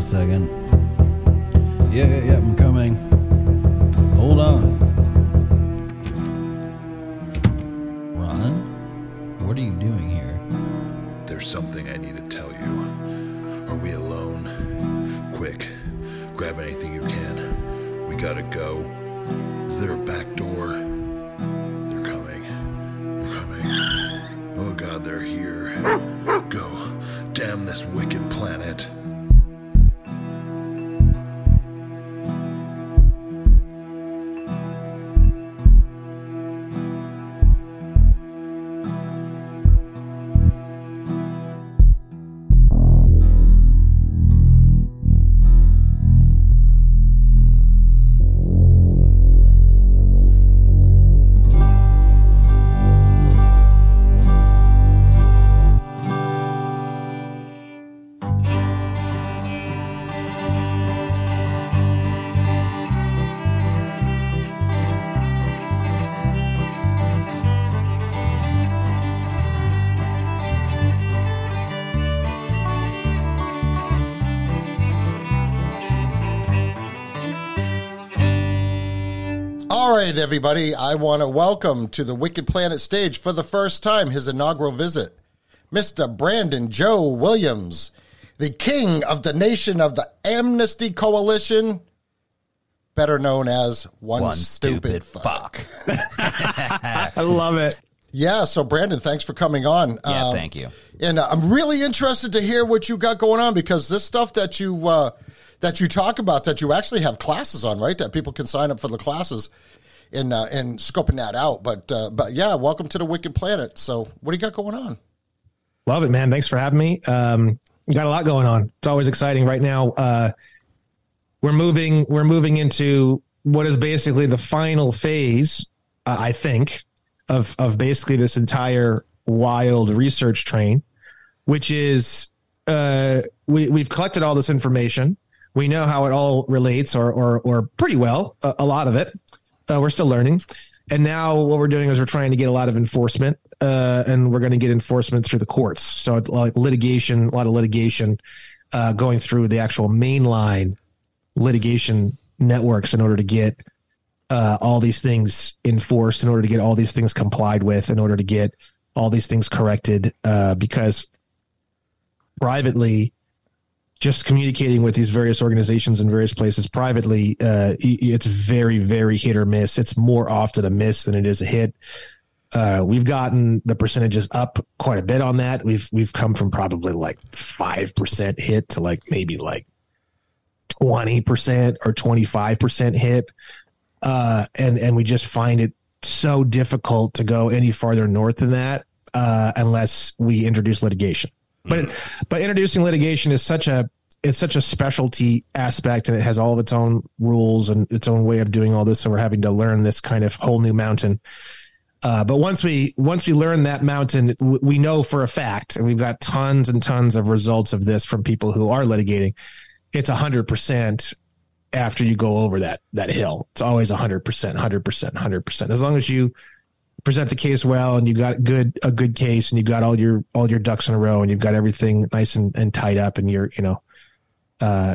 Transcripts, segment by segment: a second. Yeah, I'm coming. Hold on. Ron? What are you doing here? There's something I need to tell you. Are we alone? Quick, grab anything you can. We gotta go. Is there a back door? They're coming. They're coming. Oh God, they're here. Go. Damn this wicked planet. Everybody, I want to welcome to the Wicked Planet stage for the first time his inaugural visit, Mr. Brandon Joe Williams, the king of the nation of the Amnesty Coalition, better known as One Stupid Fuck. I love it. Yeah, so Brandon, thanks for coming on. Yeah, thank you. And I'm really interested to hear what you got going on, because this stuff that you talk about, that you actually have classes on, right? That people can sign up for the classes. And scoping that out, but yeah, welcome to the Wicked Planet. So, what do you got going on? Love it, man. Thanks for having me. Got a lot going on. It's always exciting. Right now, we're moving into what is basically the final phase, I think, of basically this entire wild research train, which is we've collected all this information. We know how it all relates, or pretty well, a lot of it. We're still learning. And now what we're doing is we're trying to get a lot of enforcement, and we're going to get enforcement through the courts. So like litigation, a lot of litigation going through the actual mainline litigation networks in order to get all these things enforced, in order to get all these things complied with, in order to get all these things corrected, because privately, just communicating with these various organizations in various places privately, it's very, very hit or miss. It's more often a miss than it is a hit. We've gotten the percentages up quite a bit on that. We've come from probably like 5% hit to like maybe like 20% or 25% hit. And we just find it so difficult to go any farther north than that, unless we introduce litigation. But introducing litigation is such a specialty aspect, and it has all of its own rules and its own way of doing all this. So we're having to learn this kind of whole new mountain. But once we learn that mountain, we know for a fact, and we've got tons and tons of results of this from people who are litigating. It's 100% after you go over that hill. It's always 100%. As long as you present the case well, and you got a good case, and you got all your ducks in a row, and you've got everything nice and tied up, and you're, you know,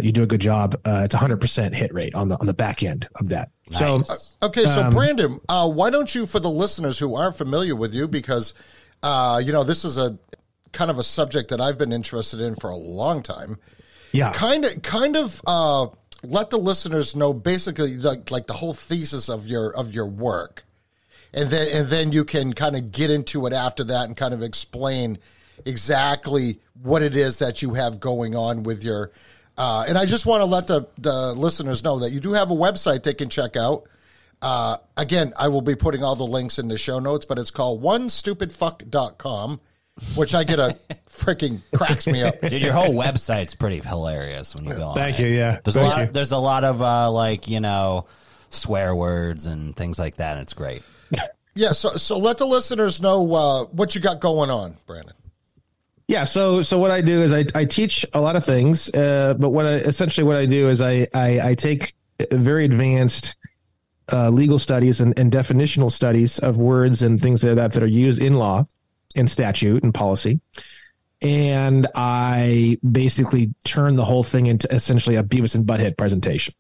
you do a good job. It's 100% hit rate on the back end of that. Nice. So, okay. So Brandon, why don't you, for the listeners who aren't familiar with you, because, you know, this is a kind of a subject that I've been interested in for a long time. Yeah. Kind of, let the listeners know basically like the whole thesis of your work. And then you can kind of get into it after that and kind of explain exactly what it is that you have going on with your and I just want to let the listeners know that you do have a website they can check out. Again, I will be putting all the links in the show notes, but it's called onestupidfuck.com, which I get a freaking cracks me up. Dude, your whole website's pretty hilarious when you go on. Thank you, yeah. There's a lot of like, you know, swear words and things like that, and it's great. Yeah, so let the listeners know what you got going on, Brandon. Yeah, so what I do is I teach a lot of things, but what I do is I take very advanced legal studies and definitional studies of words and things like that that are used in law, in statute, and policy, And I basically turned the whole thing into essentially a Beavis and Butthead presentation.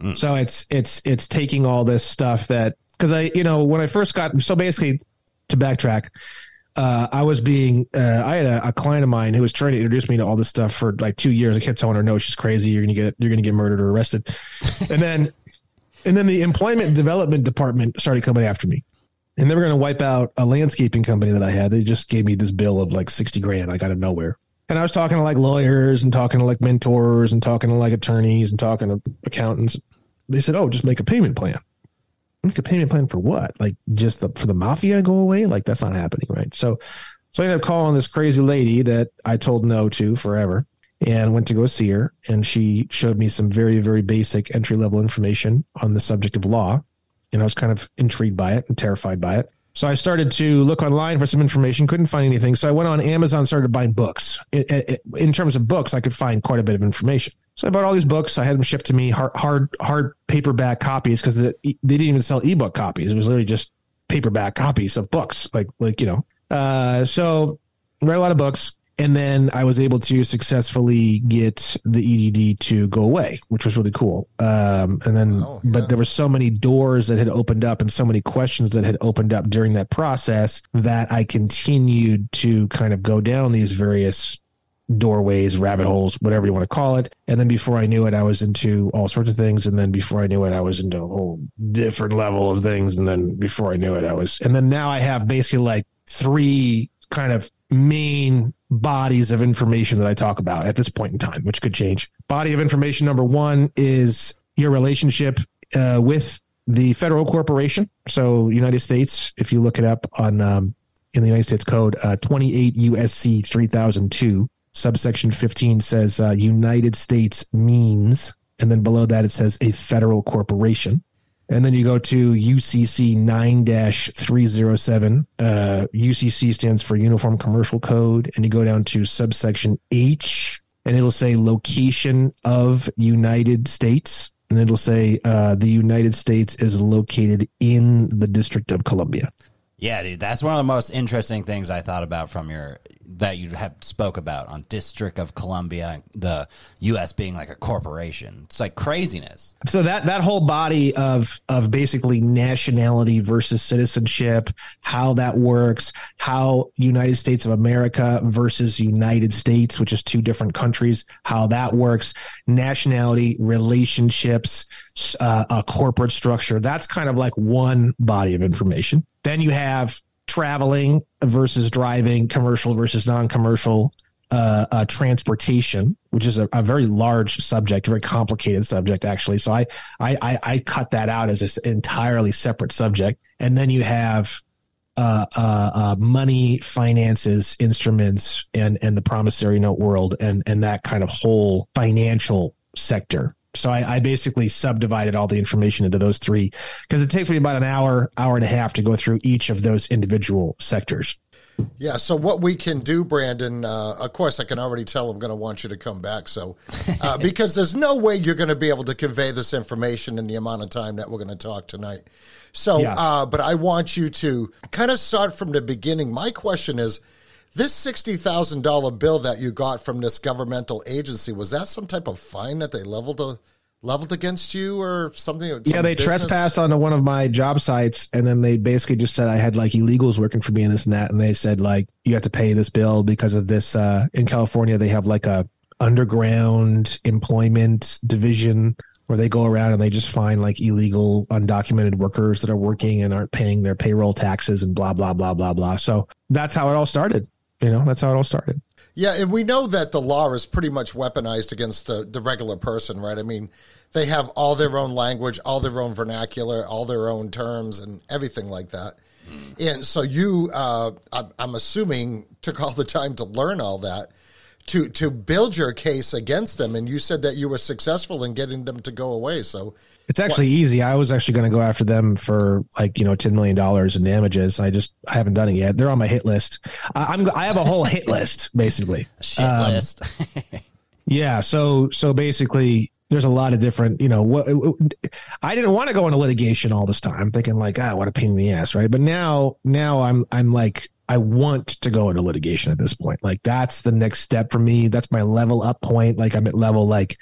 Mm. So it's taking all this stuff that, because I, you know, when I first got, so basically to backtrack, I was being, I had a client of mine who was trying to introduce me to all this stuff for like 2 years. I kept telling her, no, she's crazy. You're going to get murdered or arrested. And then the employment development department started coming after me. And they were going to wipe out a landscaping company that I had. They just gave me this bill of like $60,000, like out of nowhere. And I was talking to like lawyers and talking to like mentors and talking to like attorneys and talking to accountants. They said, oh, just make a payment plan. Make a payment plan for what? Like just for the mafia to go away? Like that's not happening, right? So I ended up calling this crazy lady that I told no to forever and went to go see her. And she showed me some very, very basic entry-level information on the subject of law. And I was kind of intrigued by it and terrified by it. So I started to look online for some information, couldn't find anything. So I went on Amazon, started buying books. In terms of books, I could find quite a bit of information. So I bought all these books. I had them shipped to me, hard paperback copies, because they didn't even sell ebook copies. It was literally just paperback copies of books, like you know. So I read a lot of books, and then I was able to successfully get the EDD to go away, which was really cool. But there were so many doors that had opened up and so many questions that had opened up during that process that I continued to kind of go down these various doorways, rabbit holes, whatever you want to call it. And then before I knew it, I was into all sorts of things. And then before I knew it, I was into a whole different level of things. And then before I knew it, now I have basically like three kind of main bodies of information that I talk about at this point in time, which could change. Body of information number one is your relationship with the federal corporation. So United States, if you look it up on in the United States Code, 28 USC 3002. Subsection 15 says United States means, and then below that it says a federal corporation. And then you go to UCC 9-307. UCC stands for Uniform Commercial Code. And you go down to subsection H, and it'll say location of United States. And it'll say the United States is located in the District of Columbia. Yeah, dude, that's one of the most interesting things I thought about that you have spoke about on District of Columbia, the U.S. being like a corporation. It's like craziness. So that whole body of basically nationality versus citizenship, how that works, how United States of America versus United States, which is two different countries, how that works, nationality, relationships, a corporate structure. That's kind of like one body of information. Then you have traveling versus driving, commercial versus non-commercial, transportation, which is a very large subject, very complicated subject, actually. So I cut that out as this entirely separate subject. And then you have money, finances, instruments, and the promissory note world, and that kind of whole financial sector. So I basically subdivided all the information into those three, because it takes me about an hour and a half to go through each of those individual sectors. Yeah. So what we can do, Brandon, of course, I can already tell I'm going to want you to come back. So because there's no way you're going to be able to convey this information in the amount of time that we're going to talk tonight. So yeah. But I want you to kind of start from the beginning. My question is, this $60,000 bill that you got from this governmental agency, was that some type of fine that they leveled against you or something? Yeah, they trespassed onto one of my job sites, and then they basically just said I had like illegals working for me and this and that, and they said like you have to pay this bill because of this. In California, they have like a underground employment division where they go around and they just find like illegal undocumented workers that are working and aren't paying their payroll taxes and blah blah blah blah blah. So that's how it all started. You know, that's how it all started. Yeah, and we know that the law is pretty much weaponized against the regular person, right? I mean, they have all their own language, all their own vernacular, all their own terms and everything like that. Mm. And so you, I'm assuming, took all the time to learn all that, to build your case against them. And you said that you were successful in getting them to go away. So it's actually easy. I was actually going to go after them for like, you know, $10 million in damages. I haven't done it yet. They're on my hit list. I have a whole hit list, basically. Shit list. Yeah. So basically there's a lot of different, you know, I didn't want to go into litigation all this time. I'm thinking like, what a pain in the ass. Right. But now I'm like, I want to go into litigation at this point. Like, that's the next step for me. That's my level up point. Like, I'm at level, like,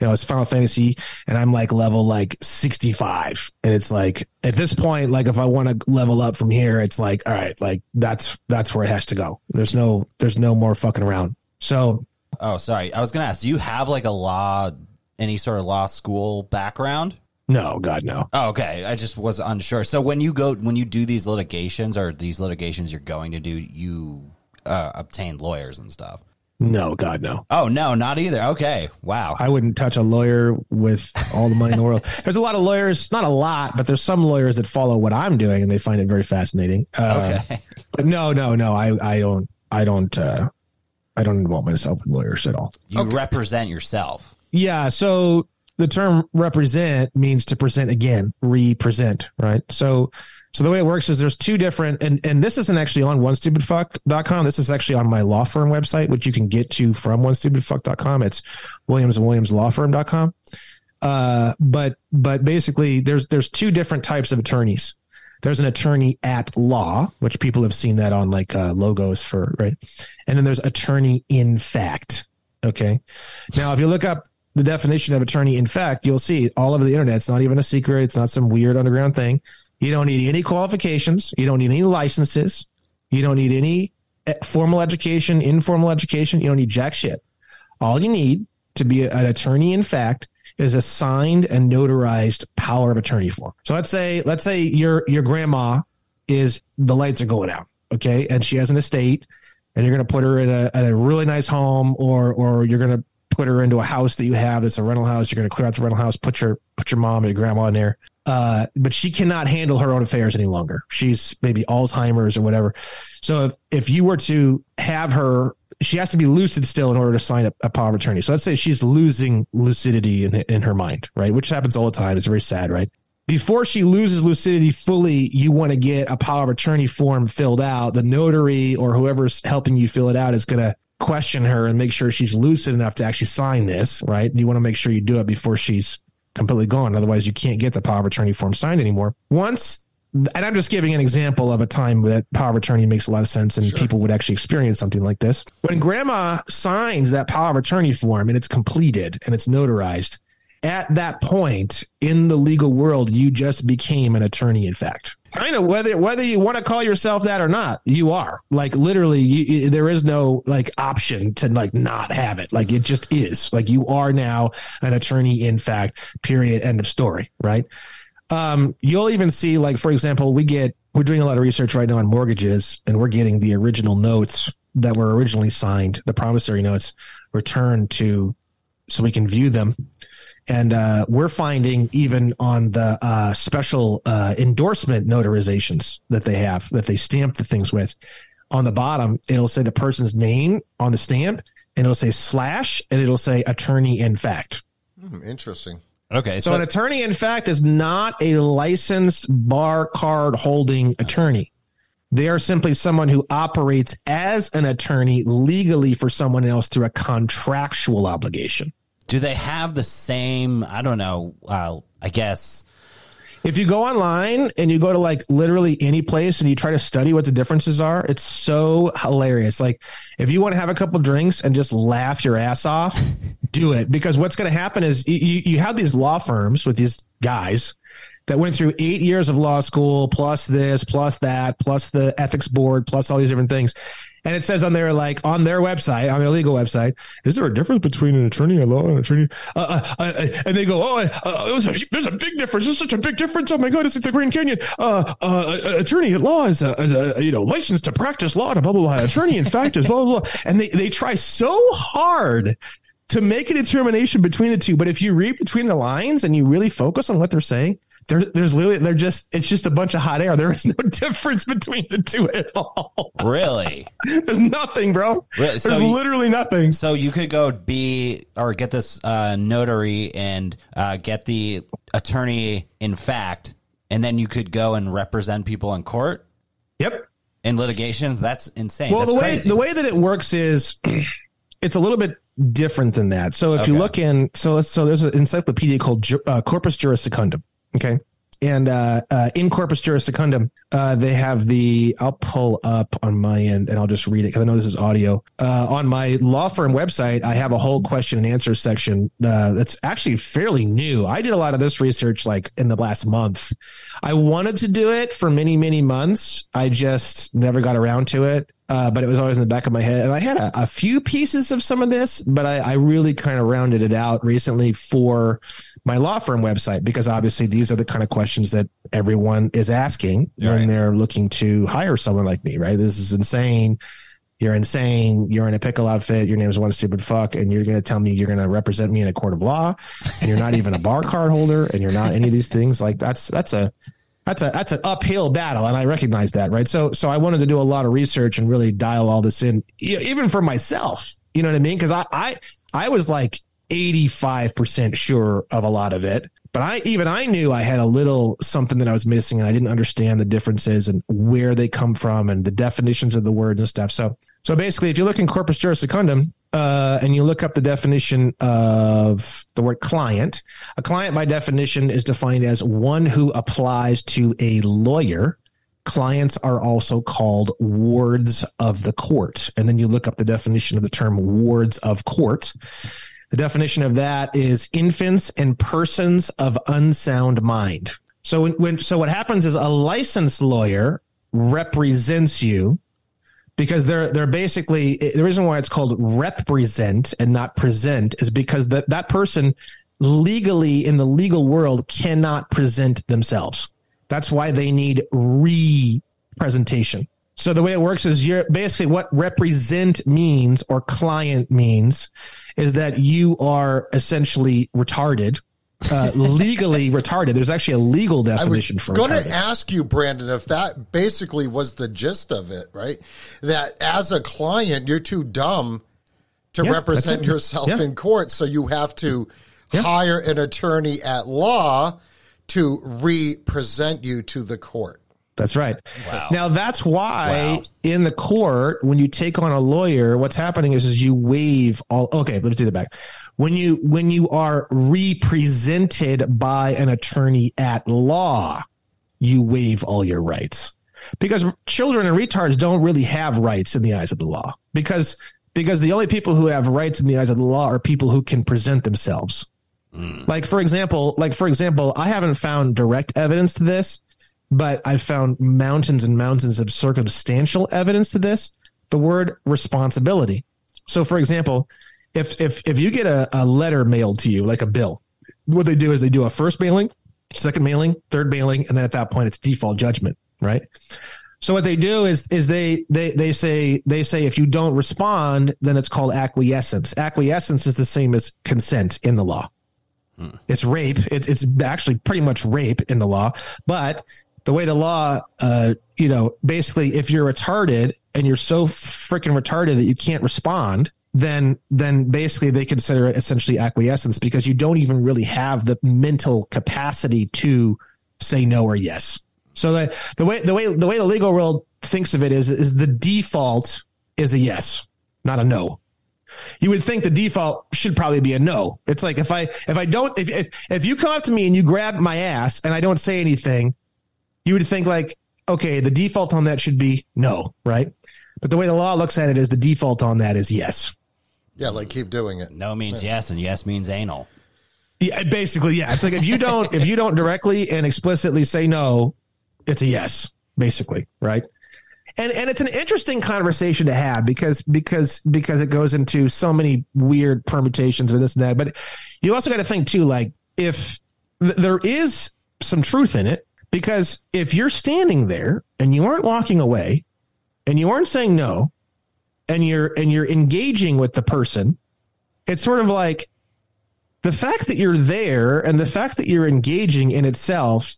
you know, it's Final Fantasy and I'm like level like 65. And it's like, at this point, like, if I want to level up from here, it's like, all right, like that's where it has to go. There's no more fucking around. So, oh, sorry. I was going to ask, do you have like a law, any sort of law school background? No, God, no. Oh, okay. I just was unsure. So when you do these litigations or these litigations you're going to do, you obtain lawyers and stuff. No, God, no. Oh, no, not either. Okay. Wow. I wouldn't touch a lawyer with all the money in the world. There's a lot of lawyers, not a lot, but there's some lawyers that follow what I'm doing and they find it very fascinating. Okay. But no. I don't involve myself with lawyers at all. You represent yourself. Yeah. So the term represent means to present again, represent, right? So the way it works is there's two different, and this isn't actually on onestupidfuck.com. This is actually on my law firm website, which you can get to from onestupidfuck.com. It's williams and williams law firm.com. But basically there's two different types of attorneys. There's an attorney at law, which people have seen that on like logos for, right? And then there's attorney in fact. Okay. Now, if you look up the definition of attorney in fact, you'll see all over the internet. It's not even a secret. It's not some weird underground thing. You don't need any qualifications. You don't need any licenses. You don't need any formal education, informal education. You don't need jack shit. All you need to be an attorney in fact is a signed and notarized power of attorney form. So let's say your grandma is, the lights are going out. Okay. And she has an estate and you're going to put her in a really nice home, or you're going to put her into a house that you have that's a rental house. You're going to clear out the rental house, put your mom and your grandma in there. But she cannot handle her own affairs any longer. She's maybe Alzheimer's or whatever. So if you were to have her, she has to be lucid still in order to sign a power of attorney. So let's say she's losing lucidity in her mind, right? Which happens all the time. It's very sad, right? Before she loses lucidity fully, you want to get a power of attorney form filled out. The notary or whoever's helping you fill it out is going to question her and make sure she's lucid enough to actually sign this, right? You want to make sure you do it before she's completely gone. Otherwise, you can't get the power of attorney form signed anymore. Once, and I'm just giving an example of a time that power of attorney makes a lot of sense and people would actually experience something like this. When grandma signs that power of attorney form and it's completed and it's notarized, at that point in the legal world, you just became an attorney in fact. Kind of whether you want to call yourself that or not, you are. Like, literally, there is no like option to like not have it. Like, it just is. Like, you are now an attorney in fact. Period. End of story. Right. You'll even see, like, for example, we're doing a lot of research right now on mortgages, and we're getting the original notes that were originally signed, the promissory notes, returned to, so we can view them. And we're finding even on the special endorsement notarizations that they have, that they stamp the things with, on the bottom, it'll say the person's name on the stamp, and it'll say / and it'll say attorney in fact. Interesting. Okay. So an attorney in fact is not a licensed bar card holding attorney. They are simply someone who operates as an attorney legally for someone else through a contractual obligation. Do they have the same, I don't know, I guess. If you go online and you go to like literally any place and you try to study what the differences are, it's so hilarious. Like, if you want to have a couple drinks and just laugh your ass off, do it. Because what's going to happen is you have these law firms with these guys that went through 8 years of law school, plus this, plus that, plus the ethics board, plus all these different things. And it says on their, like, on their website, on their legal website, is there a difference between an attorney at law and an attorney? And they go, there's a big difference. There's such a big difference. Oh my God, it's like the Grand Canyon. Attorney at law is a licensed to practice law, to blah blah blah. Attorney in fact is blah blah blah. And they try so hard to make a determination between the two. But if you read between the lines and you really focus on what they're saying, there's literally, it's just a bunch of hot air. There is no difference between the two at all. Really? There's nothing, bro. Really? So literally nothing. So you could go get this notary and get the attorney in fact, and then you could go and represent people in court. Yep. In litigations. That's insane. Well, the way that it works is it's a little bit different than that. So if you look in, so there's an encyclopedia called Corpus Juris Secundum. Okay. And in Corpus Juris Secundum, they have the, I'll pull up on my end and I'll just read it because I know this is audio. On my law firm website, I have a whole question and answer section that's actually fairly new. I did a lot of this research like in the last month. I wanted to do it for many, many months. I just never got around to it. But it was always in the back of my head. And I had a few pieces of some of this, but I really kind of rounded it out recently for my law firm website, because obviously these are the kind of questions that everyone is asking when they're looking to hire someone like me, right? This is insane. You're insane. You're in a pickle outfit. Your name is One Stupid Fuck. And you're going to tell me you're going to represent me in a court of law. And you're not even a bar card holder. And you're not any of these things. Like that's an uphill battle, and I recognize that, right? So I wanted to do a lot of research and really dial all this in, even for myself. You know what I mean? Because I was like 85% sure of a lot of it, but I knew I had a little something that I was missing, and I didn't understand the differences and where they come from and the definitions of the word and stuff. So basically, if you look in Corpus Juris Secundum, and you look up the definition of the word client, a client by definition is defined as one who applies to a lawyer. Clients are also called wards of the court. And then you look up the definition of the term wards of court. The definition of that is infants and persons of unsound mind. So so what happens is a licensed lawyer represents you, because they're basically, the reason why it's called represent and not present is because that person legally in the legal world cannot present themselves. That's why they need representation. So the way it works is you're basically, what represent means or client means is that you are essentially retarded. Legally retarded. There's actually a legal definition for it. I was going to ask you, Brandon, if that basically was the gist of it, right? That as a client, you're too dumb to represent yourself in court, so you have to hire an attorney at law to represent you to the court. That's right. Wow. Now, that's why in the court, when you take on a lawyer, what's happening is you waive all. Okay, let's do that back. When you are represented by an attorney at law, you waive all your rights, because children and retards don't really have rights in the eyes of the law, because the only people who have rights in the eyes of the law are people who can present themselves. Mm. Like, for example, I haven't found direct evidence to this, but I've found mountains and mountains of circumstantial evidence to this, the word responsibility. So, for example, if you get a letter mailed to you, like a bill, what they do is they do a first mailing, second mailing, third mailing, and then at that point it's default judgment, right? So what they do is they say if you don't respond, then it's called acquiescence. Acquiescence is the same as consent in the law. Hmm. It's rape. It's actually pretty much rape in the law, but the way the law, basically, if you're retarded and you're so freaking retarded that you can't respond, then basically they consider it essentially acquiescence, because you don't even really have the mental capacity to say no or yes. So the way the legal world thinks of it is the default is a yes, not a no. You would think the default should probably be a no. It's like if you come up to me and you grab my ass and I don't say anything, you would think like, okay, the default on that should be no, right? But the way the law looks at it is the default on that is yes. Yeah, like keep doing it. No means yes, and yes means anal. Yeah, basically, yeah. It's like if you don't directly and explicitly say no, it's a yes, basically, right? And it's an interesting conversation to have because it goes into so many weird permutations of this and that. But you also got to think too, like if there is some truth in it. Because if you're standing there and you aren't walking away and you aren't saying no, and you're engaging with the person, it's sort of like the fact that you're there and the fact that you're engaging in itself,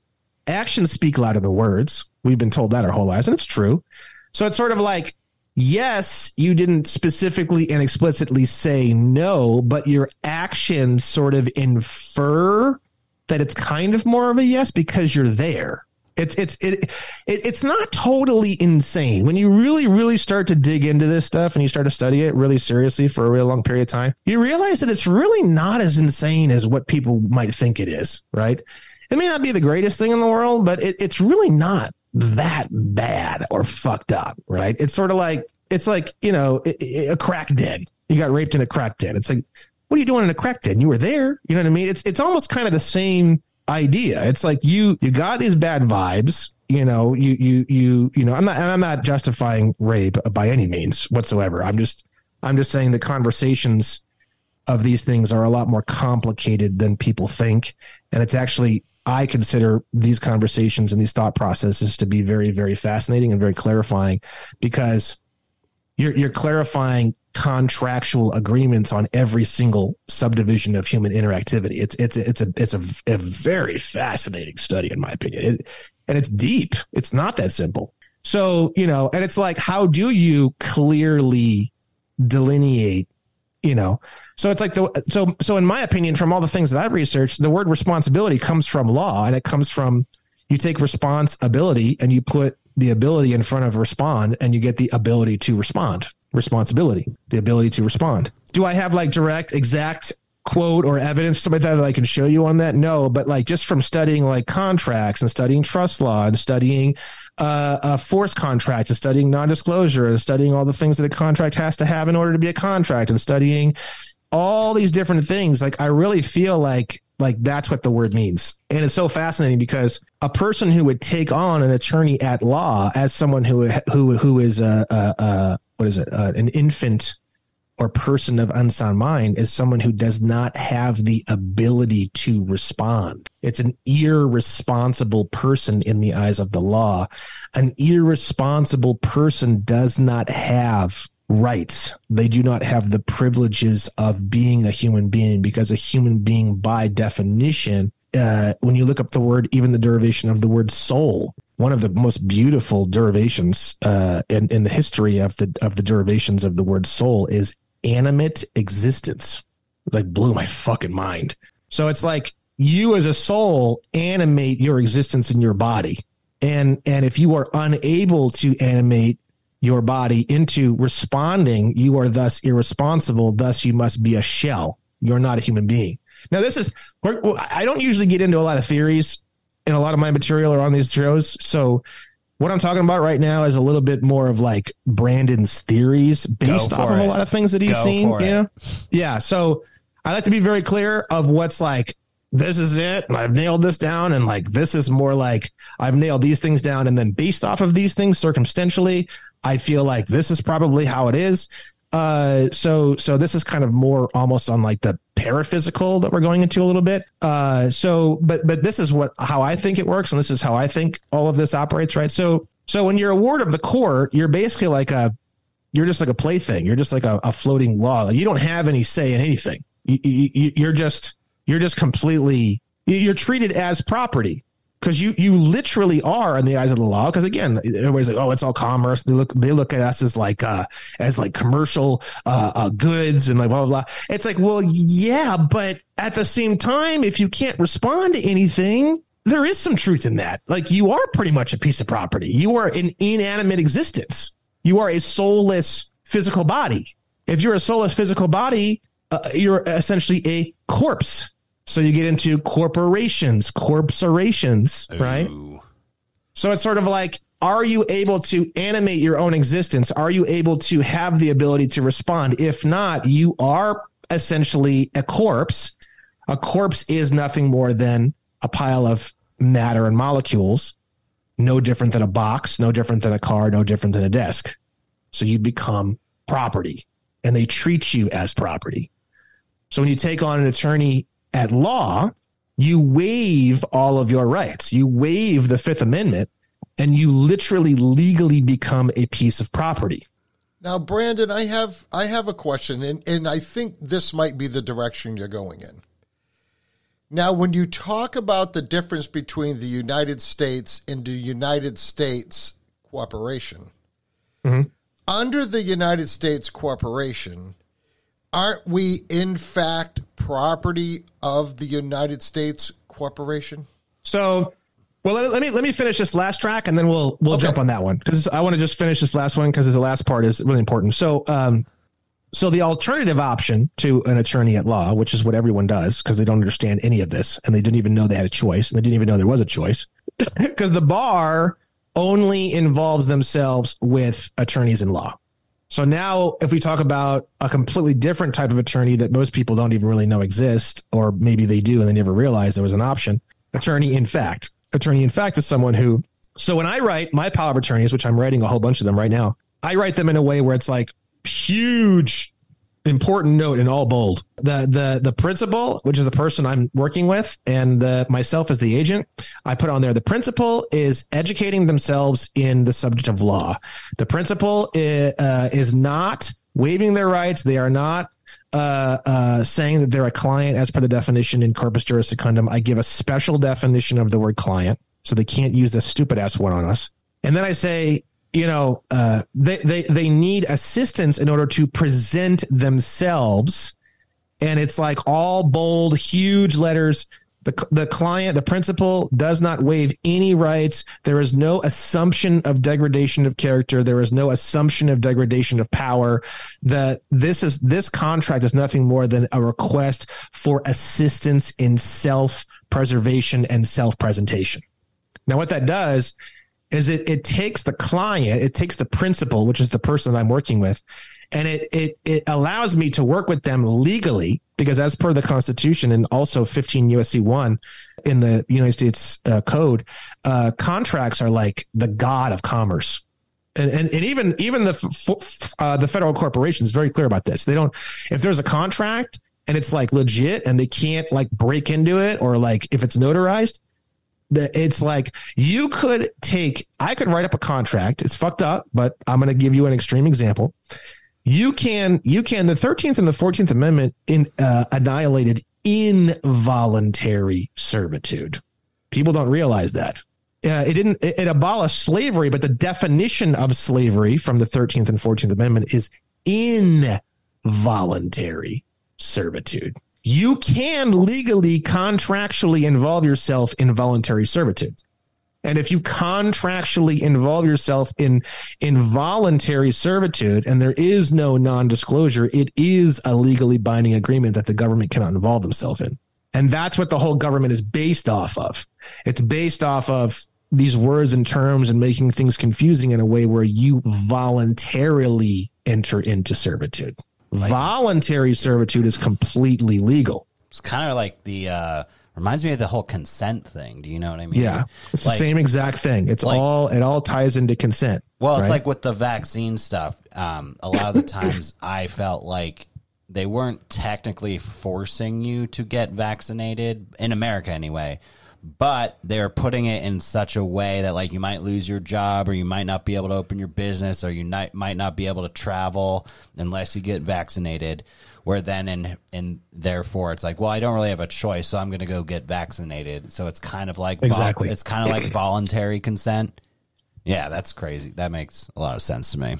actions speak louder than words. We've been told that our whole lives, and it's true. So it's sort of like, yes, you didn't specifically and explicitly say no, but your actions sort of infer that it's kind of more of a yes because you're there. It's not totally insane. When you really, really start to dig into this stuff and you start to study it really seriously for a real long period of time, you realize that it's really not as insane as what people might think it is, right? It may not be the greatest thing in the world, but it's really not that bad or fucked up, right? It's sort of like, it's like, you know, a crack den. You got raped in a crack den. It's like, what are you doing in a crack den? You were there. You know what I mean? It's almost kind of the same idea. It's like you got these bad vibes. You know, you know, I'm not justifying rape by any means whatsoever. I'm just saying the conversations of these things are a lot more complicated than people think. And it's actually, I consider these conversations and these thought processes to be very, very fascinating and very clarifying, because you're clarifying contractual agreements on every single subdivision of human interactivity. It's a very fascinating study, in my opinion. And it's deep. It's not that simple. So, you know, and it's like, how do you clearly delineate, you know? So it's like so in my opinion, from all the things that I've researched, the word responsibility comes from law, and it comes from, you take responsibility and you put the ability in front of respond, and you get the ability to respond. Responsibility, the ability to respond. Do I have like direct, exact quote or evidence, something that I can show you on that? No, but like just from studying like contracts and studying trust law and studying force contracts and studying non-disclosure and studying all the things that a contract has to have in order to be a contract and studying all these different things, like I really feel like that's what the word means. And it's so fascinating, because a person who would take on an attorney at law as someone who is an infant or person of unsound mind is someone who does not have the ability to respond. It's an irresponsible person in the eyes of the law. An irresponsible person does not have rights. They do not have the privileges of being a human being, because a human being, by definition, when you look up the word, even the derivation of the word soul, one of the most beautiful derivations in the history of the derivations of the word soul is animate existence. It, like, blew my fucking mind. So it's like you as a soul animate your existence in your body. And if you are unable to animate your body into responding, you are thus irresponsible. Thus, you must be a shell. You're not a human being. Now, I don't usually get into a lot of theories, and a lot of my material are on these shows. So what I'm talking about right now is a little bit more of like Brandon's theories based off of a lot of things that he's seen. Yeah. So I like to be very clear of what's like, this is it, and I've nailed this down, and like, this is more like I've nailed these things down. And then based off of these things circumstantially, I feel like this is probably how it is. So this is kind of more almost on like the paraphysical that we're going into a little bit. But this is how I think it works, and this is how I think all of this operates, right? So when you're a ward of the court, you're basically like you're just like a plaything. You're just like a floating law. Like, you don't have any say in anything. You're just completely, you're treated as property. Because you literally are in the eyes of the law. Because again, everybody's like, oh, it's all commerce. They look at us as like commercial goods and like blah, blah, blah. It's like, well, yeah, but at the same time, if you can't respond to anything, there is some truth in that. Like, you are pretty much a piece of property. You are an inanimate existence. You are a soulless physical body. If you're a soulless physical body, you're essentially a corpse. So you get into corporations, right? Ooh. So it's sort of like, are you able to animate your own existence? Are you able to have the ability to respond? If not, you are essentially a corpse. A corpse is nothing more than a pile of matter and molecules, no different than a box, no different than a car, no different than a desk. So you become property, and they treat you as property. So when you take on an attorney at law, you waive all of your rights. You waive the Fifth Amendment, and you literally legally become a piece of property. Now, Brandon, I have a question, and I think this might be the direction you're going in. Now, when you talk about the difference between the United States and the United States corporation, mm-hmm. Under the United States corporation, aren't we, in fact, property of the United States corporation? So, well, let me finish this last track, and then we'll jump on that one, because I want to just finish this last one, because the last part is really important. So, So the alternative option to an attorney at law, which is what everyone does because they don't understand any of this and they didn't even know they had a choice and they didn't even know there was a choice because the bar only involves themselves with attorneys in law. So now if we talk about a completely different type of attorney that most people don't even really know exists, or maybe they do and they never realized there was an option, attorney in fact. Attorney in fact is someone who, so when I write my power of attorneys, which I'm writing a whole bunch of them right now, I write them in a way where it's like, huge, important note in all bold. The principal, which is the person I'm working with, and myself as the agent, I put on there, the principal is educating themselves in the subject of law. The principal is not waiving their rights. They are not saying that they're a client as per the definition in Corpus Juris Secundum. I give a special definition of the word client, so they can't use the stupid ass one on us. And then I say, you know, they need assistance in order to present themselves. And it's like all bold, huge letters. The client, the principal, does not waive any rights. There is no assumption of degradation of character. There is no assumption of degradation of power. This contract is nothing more than a request for assistance in self-preservation and self-presentation. Now, what that does is it takes the client, it takes the principal, which is the person I'm working with, and it allows me to work with them legally, because as per the Constitution and also 15 USC 1 in the United States Code, contracts are like the god of commerce. And even the federal corporation is very clear about this. They don't, if there's a contract and it's like legit and they can't like break into it, or like if it's notarized, it's like I could write up a contract. It's fucked up, but I'm going to give you an extreme example. You can the 13th and the 14th Amendment annihilated involuntary servitude. People don't realize that. It abolished slavery, but the definition of slavery from the 13th and 14th Amendment is involuntary servitude. You can legally, contractually involve yourself in voluntary servitude. And if you contractually involve yourself in involuntary servitude and there is no non-disclosure, it is a legally binding agreement that the government cannot involve themselves in. And that's what the whole government is based off of. It's based off of these words and terms and making things confusing in a way where you voluntarily enter into servitude. Like, voluntary servitude is completely legal. It's kind of like the reminds me of the whole consent thing. Do you know what I mean? Yeah, it's like the same exact thing. It's like, it all ties into consent. Well, right? It's like with the vaccine stuff. A lot of the times I felt like they weren't technically forcing you to get vaccinated in America anyway, but they're putting it in such a way that like you might lose your job, or you might not be able to open your business, or you might not be able to travel unless you get vaccinated, where then and therefore it's like, well, I don't really have a choice, so I'm going to go get vaccinated. So it's kind of like exactly. It's kind of like voluntary consent. Yeah, that's crazy. That makes a lot of sense to me.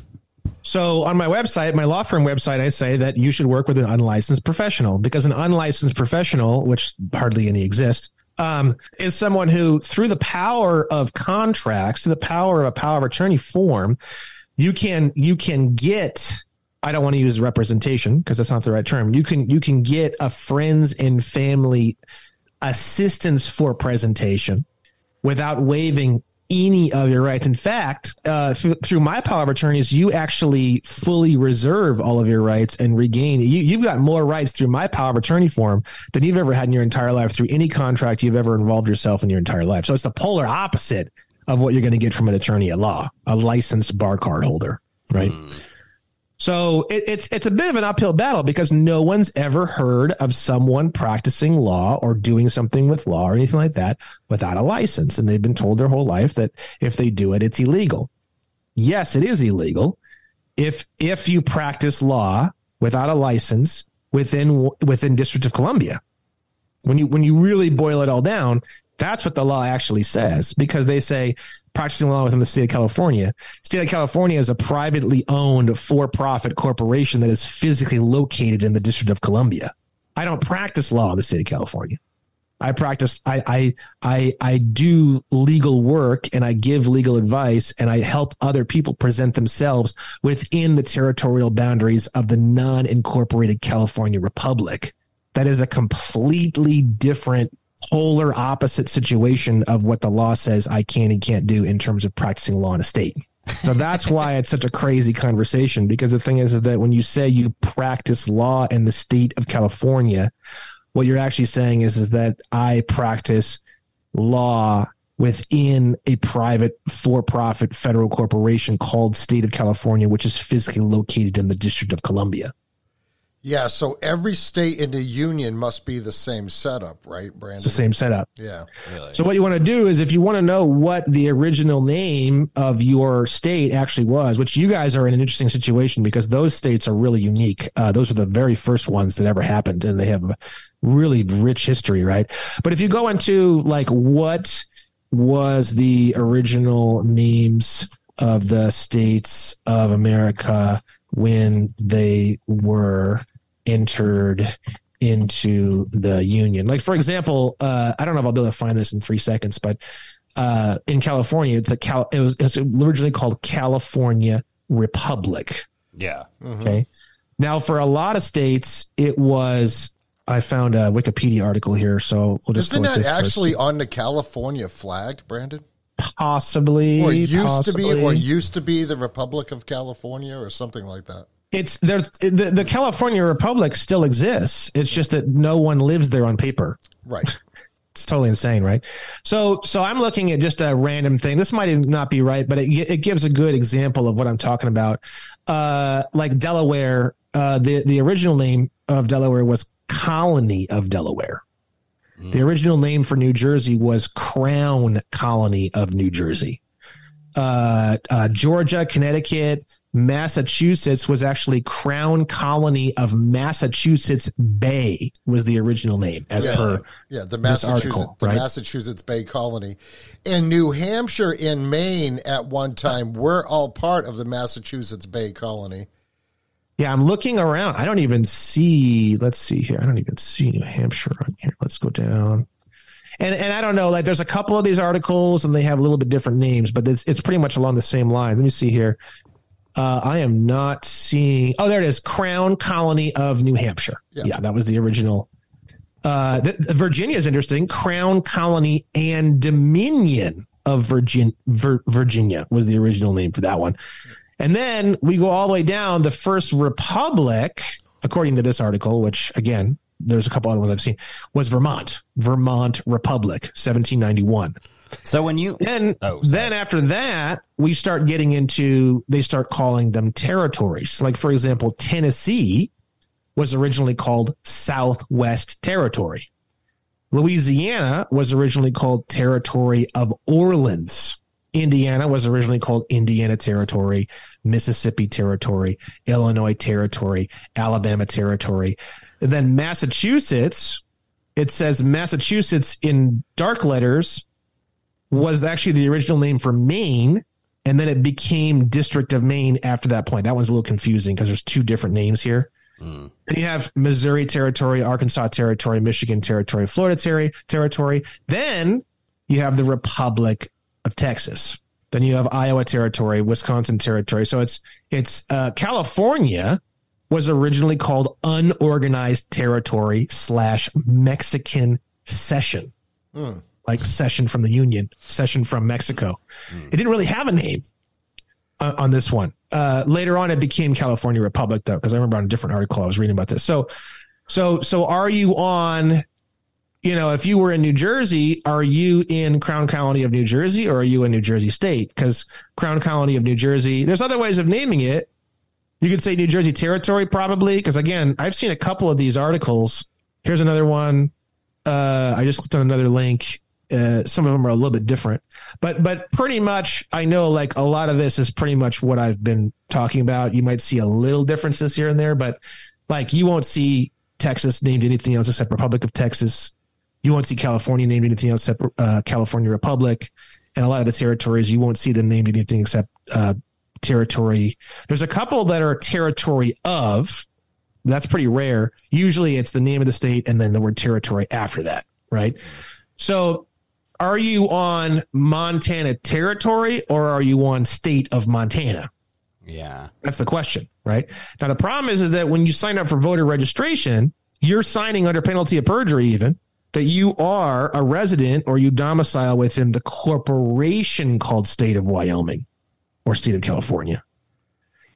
So on my website, my law firm website, I say that you should work with an unlicensed professional, because an unlicensed professional, which hardly any exist, is someone who, through the power of contracts, through the power of a power of attorney form, you can get, I don't want to use representation because that's not the right term. You can get a friends and family assistance for presentation without waiving any of your rights. In fact, through my power of attorneys, you actually fully reserve all of your rights and regain. You've got more rights through my power of attorney form than you've ever had in your entire life through any contract you've ever involved yourself in your entire life. So it's the polar opposite of what you're going to get from an attorney at law, a licensed bar card holder, right? Mm. So it's a bit of an uphill battle, because no one's ever heard of someone practicing law or doing something with law or anything like that without a license. And they've been told their whole life that if they do it, it's illegal. Yes, it is illegal. If you practice law without a license within District of Columbia, when you really boil it all down, that's what the law actually says, because they say practicing law within the state of California. State of California is a privately owned for-profit corporation that is physically located in the District of Columbia. I don't practice law in the state of California. I practice, I do legal work and I give legal advice and I help other people present themselves within the territorial boundaries of the non-incorporated California Republic. That is a completely different, polar opposite situation of what the law says I can and can't do in terms of practicing law in a state. So that's why it's such a crazy conversation, because the thing is that when you say you practice law in the state of California, what you're actually saying is that I practice law within a private for-profit federal corporation called State of California, which is physically located in the District of Columbia. Yeah, so every state in the union must be the same setup, right, Brandon? It's the same setup. Yeah. Really? So what you want to do is, if you want to know what the original name of your state actually was, which you guys are in an interesting situation because those states are really unique. Those are the very first ones that ever happened, and they have a really rich history, right? But if you go into, like, what was the original names of the states of America when they were entered into the union. Like, for example, I don't know if I'll be able to find this in 3 seconds, but in California, it was originally called California Republic. Yeah. Mm-hmm. Okay. Now, for a lot of states, it was. I found a Wikipedia article here, so we'll just. Isn't that actually first on the California flag, Brandon? Possibly, or used to be the Republic of California or something like that. It's there's the California Republic still exists. It's just that no one lives there on paper. Right. It's totally insane, right? So I'm looking at just a random thing. This might not be right, but it gives a good example of what I'm talking about. Like Delaware, the original name of Delaware was Colony of Delaware. The original name for New Jersey was Crown Colony of New Jersey. Georgia, Connecticut, Massachusetts was actually Crown Colony of Massachusetts Bay was the original name per this article, right? Massachusetts Bay Colony. And New Hampshire and Maine at one time were all part of the Massachusetts Bay Colony. Yeah, I'm looking around. I don't even see. Let's see here. I don't even see New Hampshire on here. Let's go down. And I don't know. Like, there's a couple of these articles, and they have a little bit different names, but it's pretty much along the same line. Let me see here. I am not seeing. Oh, there it is. Crown Colony of New Hampshire. Yeah that was the original. Virginia is interesting. Crown Colony and Dominion of Virginia was the original name for that one. And then we go all the way down. The first republic, according to this article, which, again, there's a couple other ones I've seen, was Vermont. Vermont Republic, 1791. So when you then after that, we start getting into, they start calling them territories. Like, for example, Tennessee was originally called Southwest Territory. Louisiana was originally called Territory of Orleans. Indiana was originally called Indiana Territory, Mississippi Territory, Illinois Territory, Alabama Territory. And then Massachusetts, it says Massachusetts in dark letters, was actually the original name for Maine, and then it became District of Maine after that point. That one's a little confusing because there's two different names here. Mm. Then you have Missouri Territory, Arkansas Territory, Michigan Territory, Florida Territory. Then you have the Republic of Texas. Then you have Iowa Territory, Wisconsin Territory. So it's California was originally called Unorganized Territory / Mexican Cession, like cession from the Union, cession from Mexico. It didn't really have a name on this one. Later on, it became California Republic, though, because I remember on a different article I was reading about this. So are you on? You know, if you were in New Jersey, are you in Crown Colony of New Jersey, or are you in New Jersey State? Because Crown Colony of New Jersey, there's other ways of naming it. You could say New Jersey Territory, probably, because, again, I've seen a couple of these articles. Here's another one. I just clicked on another link. Some of them are a little bit different, but pretty much I know, like, a lot of this is pretty much what I've been talking about. You might see a little differences here and there, but, like, you won't see Texas named anything else except Republic of Texas. You won't see California named anything else except California Republic. And a lot of the territories, you won't see them named anything except territory. There's a couple that are territory of. That's pretty rare. Usually it's the name of the state and then the word territory after that. right? So are you on Montana territory or are you on state of Montana? Yeah. That's the question, right? Now, the problem is that when you sign up for voter registration, you're signing under penalty of perjury even that you are a resident or you domicile within the corporation called state of Wyoming or state of California.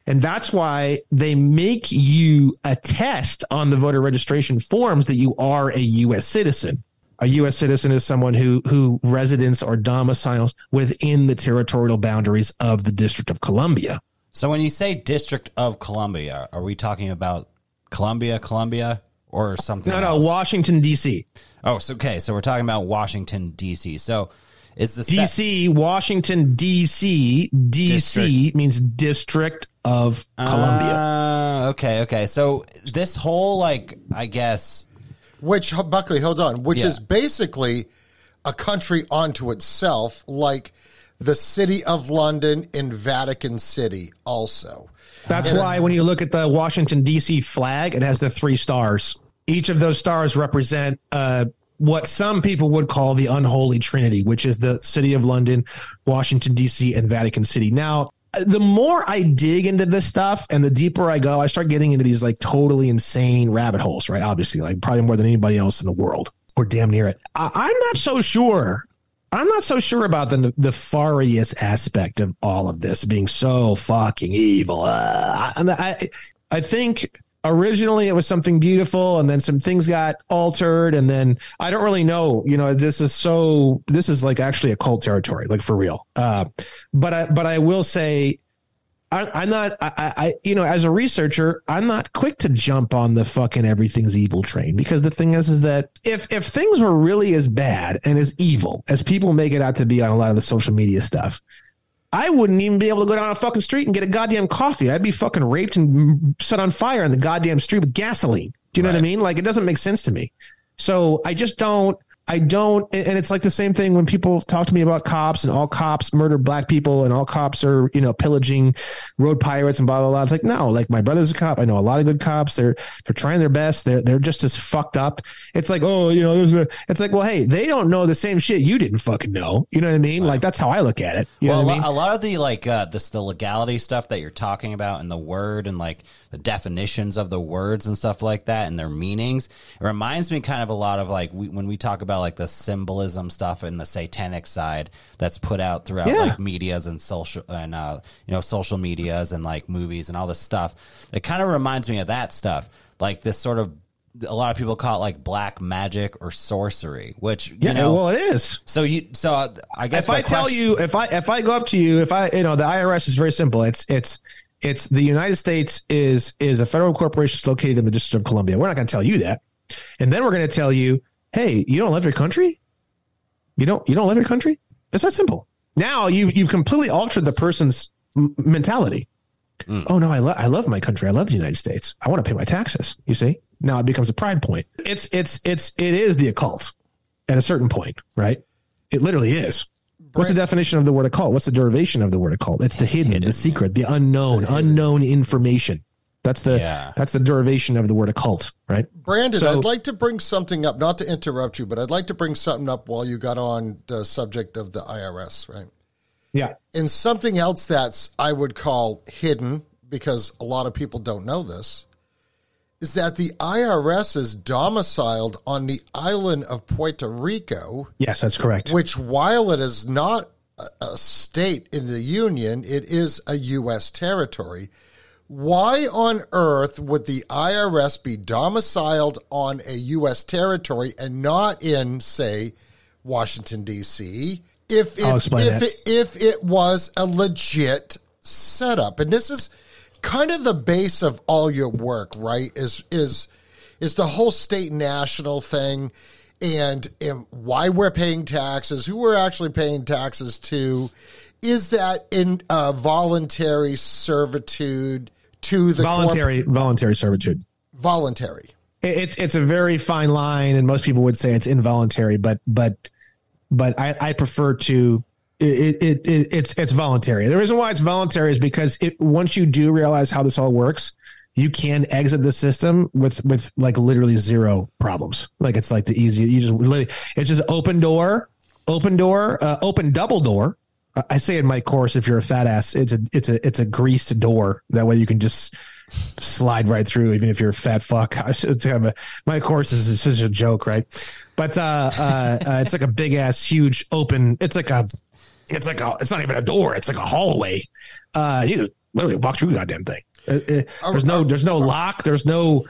And that's why they make you attest on the voter registration forms that you are a U.S. citizen. A U.S. citizen is someone who residents or domiciles within the territorial boundaries of the District of Columbia. So when you say District of Columbia, are we talking about Columbia, or something else? No, Washington, D.C. Oh, so, okay. So we're talking about Washington, D.C. So it's the D.C., Washington, D.C. D.C. means District of Columbia. Okay. So this whole, like, I guess... Which, Buckley, hold on, which is basically a country onto itself, like the City of London in Vatican City also. That's why when you look at the Washington, D.C. flag, it has the 3 stars. Each of those stars represent what some people would call the unholy trinity, which is the City of London, Washington, D.C., and Vatican City. Now, the more I dig into this stuff and the deeper I go, I start getting into these like totally insane rabbit holes, right? Obviously, like probably more than anybody else in the world or damn near it. I'm not so sure. I'm not so sure about the nefarious aspect of all of this being so fucking evil. I think originally it was something beautiful and then some things got altered. And then I don't really know, you know, this is like actually a cult territory, like for real. But I will say I'm not, you know, as a researcher, I'm not quick to jump on the fucking everything's evil train, because the thing is that if things were really as bad and as evil as people make it out to be on a lot of the social media stuff, I wouldn't even be able to go down a fucking street and get a goddamn coffee. I'd be fucking raped and set on fire in the goddamn street with gasoline. Do you know what I mean? Like, it doesn't make sense to me. So I just don't. And it's like the same thing when people talk to me about cops and all cops murder black people and all cops are, you know, pillaging road pirates and blah, blah, blah. It's like, no, like my brother's a cop. I know a lot of good cops. They're trying their best. They're just as fucked up. It's like, oh, you know, it's like, well, hey, they don't know the same shit you didn't fucking know. You know what I mean? Wow. Like, that's how I look at it. You know what I mean? A lot of the, like, the legality stuff that you're talking about and the word and like the definitions of the words and stuff like that and their meanings, it reminds me kind of a lot of like when we talk about like the symbolism stuff and the satanic side that's put out throughout like medias and social medias and like movies and all this stuff. It kind of reminds me of that stuff, like this sort of, a lot of people call it like black magic or sorcery, which you know, well, it is. So I guess if I go up to you, the IRS is very simple. It's the United States is a federal corporation located in the District of Columbia. We're not going to tell you that, and then we're going to tell you, hey, you don't love your country? You don't love your country? It's that simple. Now you've completely altered the person's mentality. Mm. Oh no, I love my country. I love the United States. I want to pay my taxes. You see? Now it becomes a pride point. It is the occult at a certain point, right? It literally is. What's the definition of the word occult? What's the derivation of the word occult? It's the hidden, the secret, the unknown, unknown information. That's the derivation of the word occult, right? Brandon, I'd like to bring something up, not to interrupt you, but I'd like to bring something up while you got on the subject of the IRS, right? Yeah. And something else that's, I would call hidden, because a lot of people don't know this, is that the IRS is domiciled on the island of Puerto Rico. Yes, that's correct. Which, while it is not a state in the union, it is a U.S. territory. Why on earth would the IRS be domiciled on a U.S. territory and not in, say, Washington, D.C., if it was a legit setup? And this is kind of the base of all your work, right, is the whole state national thing and why we're paying taxes, who we're actually paying taxes to, is that in voluntary servitude. To the voluntary servitude. Voluntary. It's a very fine line, and most people would say it's involuntary, but I prefer to it's voluntary. The reason why it's voluntary is because once you do realize how this all works, you can exit the system with like literally zero problems. Like it's like the easy, you just, it's just open double door. I say in my course, if you're a fat ass, it's a greased door. That way you can just slide right through, even if you're a fat fuck. My course is such a joke, right? But it's like a big ass, huge open. It's not even a door. It's like a hallway. You literally walk through the goddamn thing. There's no lock. There's no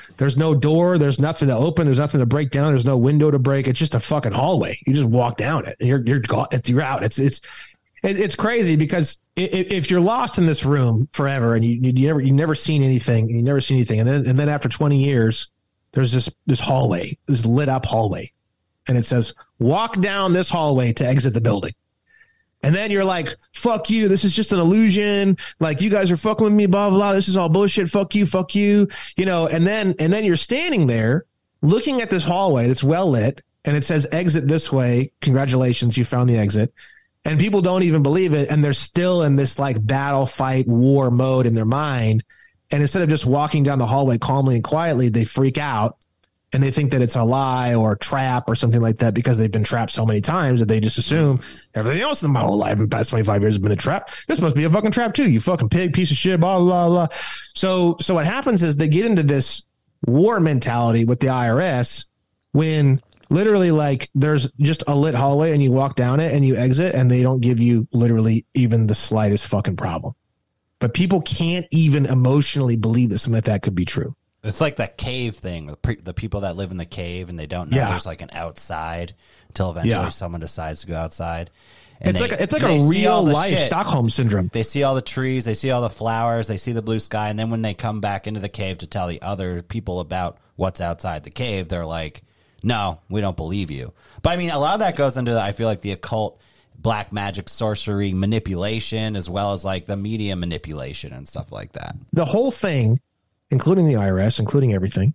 door. There's nothing to open. There's nothing to break down. There's no window to break. It's just a fucking hallway. You just walk down it and you're out. It's crazy because if you're lost in this room forever and you've never seen anything, and then after 20 years, there's this hallway, this lit up hallway, and it says walk down this hallway to exit the building. And then you're like, fuck you. This is just an illusion. Like you guys are fucking with me, blah, blah, blah. This is all bullshit. Fuck you. Fuck you. You know, and then you're standing there looking at this hallway that's well lit. And it says exit this way. Congratulations. You found the exit. And people don't even believe it. And they're still in this like battle, fight, war mode in their mind. And instead of just walking down the hallway calmly and quietly, they freak out. And they think that it's a lie or a trap or something like that because they've been trapped so many times that they just assume everything else in my whole life in the past 25 years has been a trap. This must be a fucking trap too. You fucking pig, piece of shit, blah, blah, blah. So what happens is they get into this war mentality with the IRS when literally like there's just a lit hallway and you walk down it and you exit and they don't give you literally even the slightest fucking problem. But people can't even emotionally believe that something like that could be true. It's like that cave thing, the people that live in the cave and they don't know there's like an outside until eventually someone decides to go outside. And it's like a real life Stockholm syndrome. They see all the trees, they see all the flowers, they see the blue sky. And then when they come back into the cave to tell the other people about what's outside the cave, they're like, no, we don't believe you. But I mean, a lot of that goes into, I feel like, the occult, black magic, sorcery, manipulation, as well as like the media manipulation and stuff like that. The whole thing, including the IRS, including everything,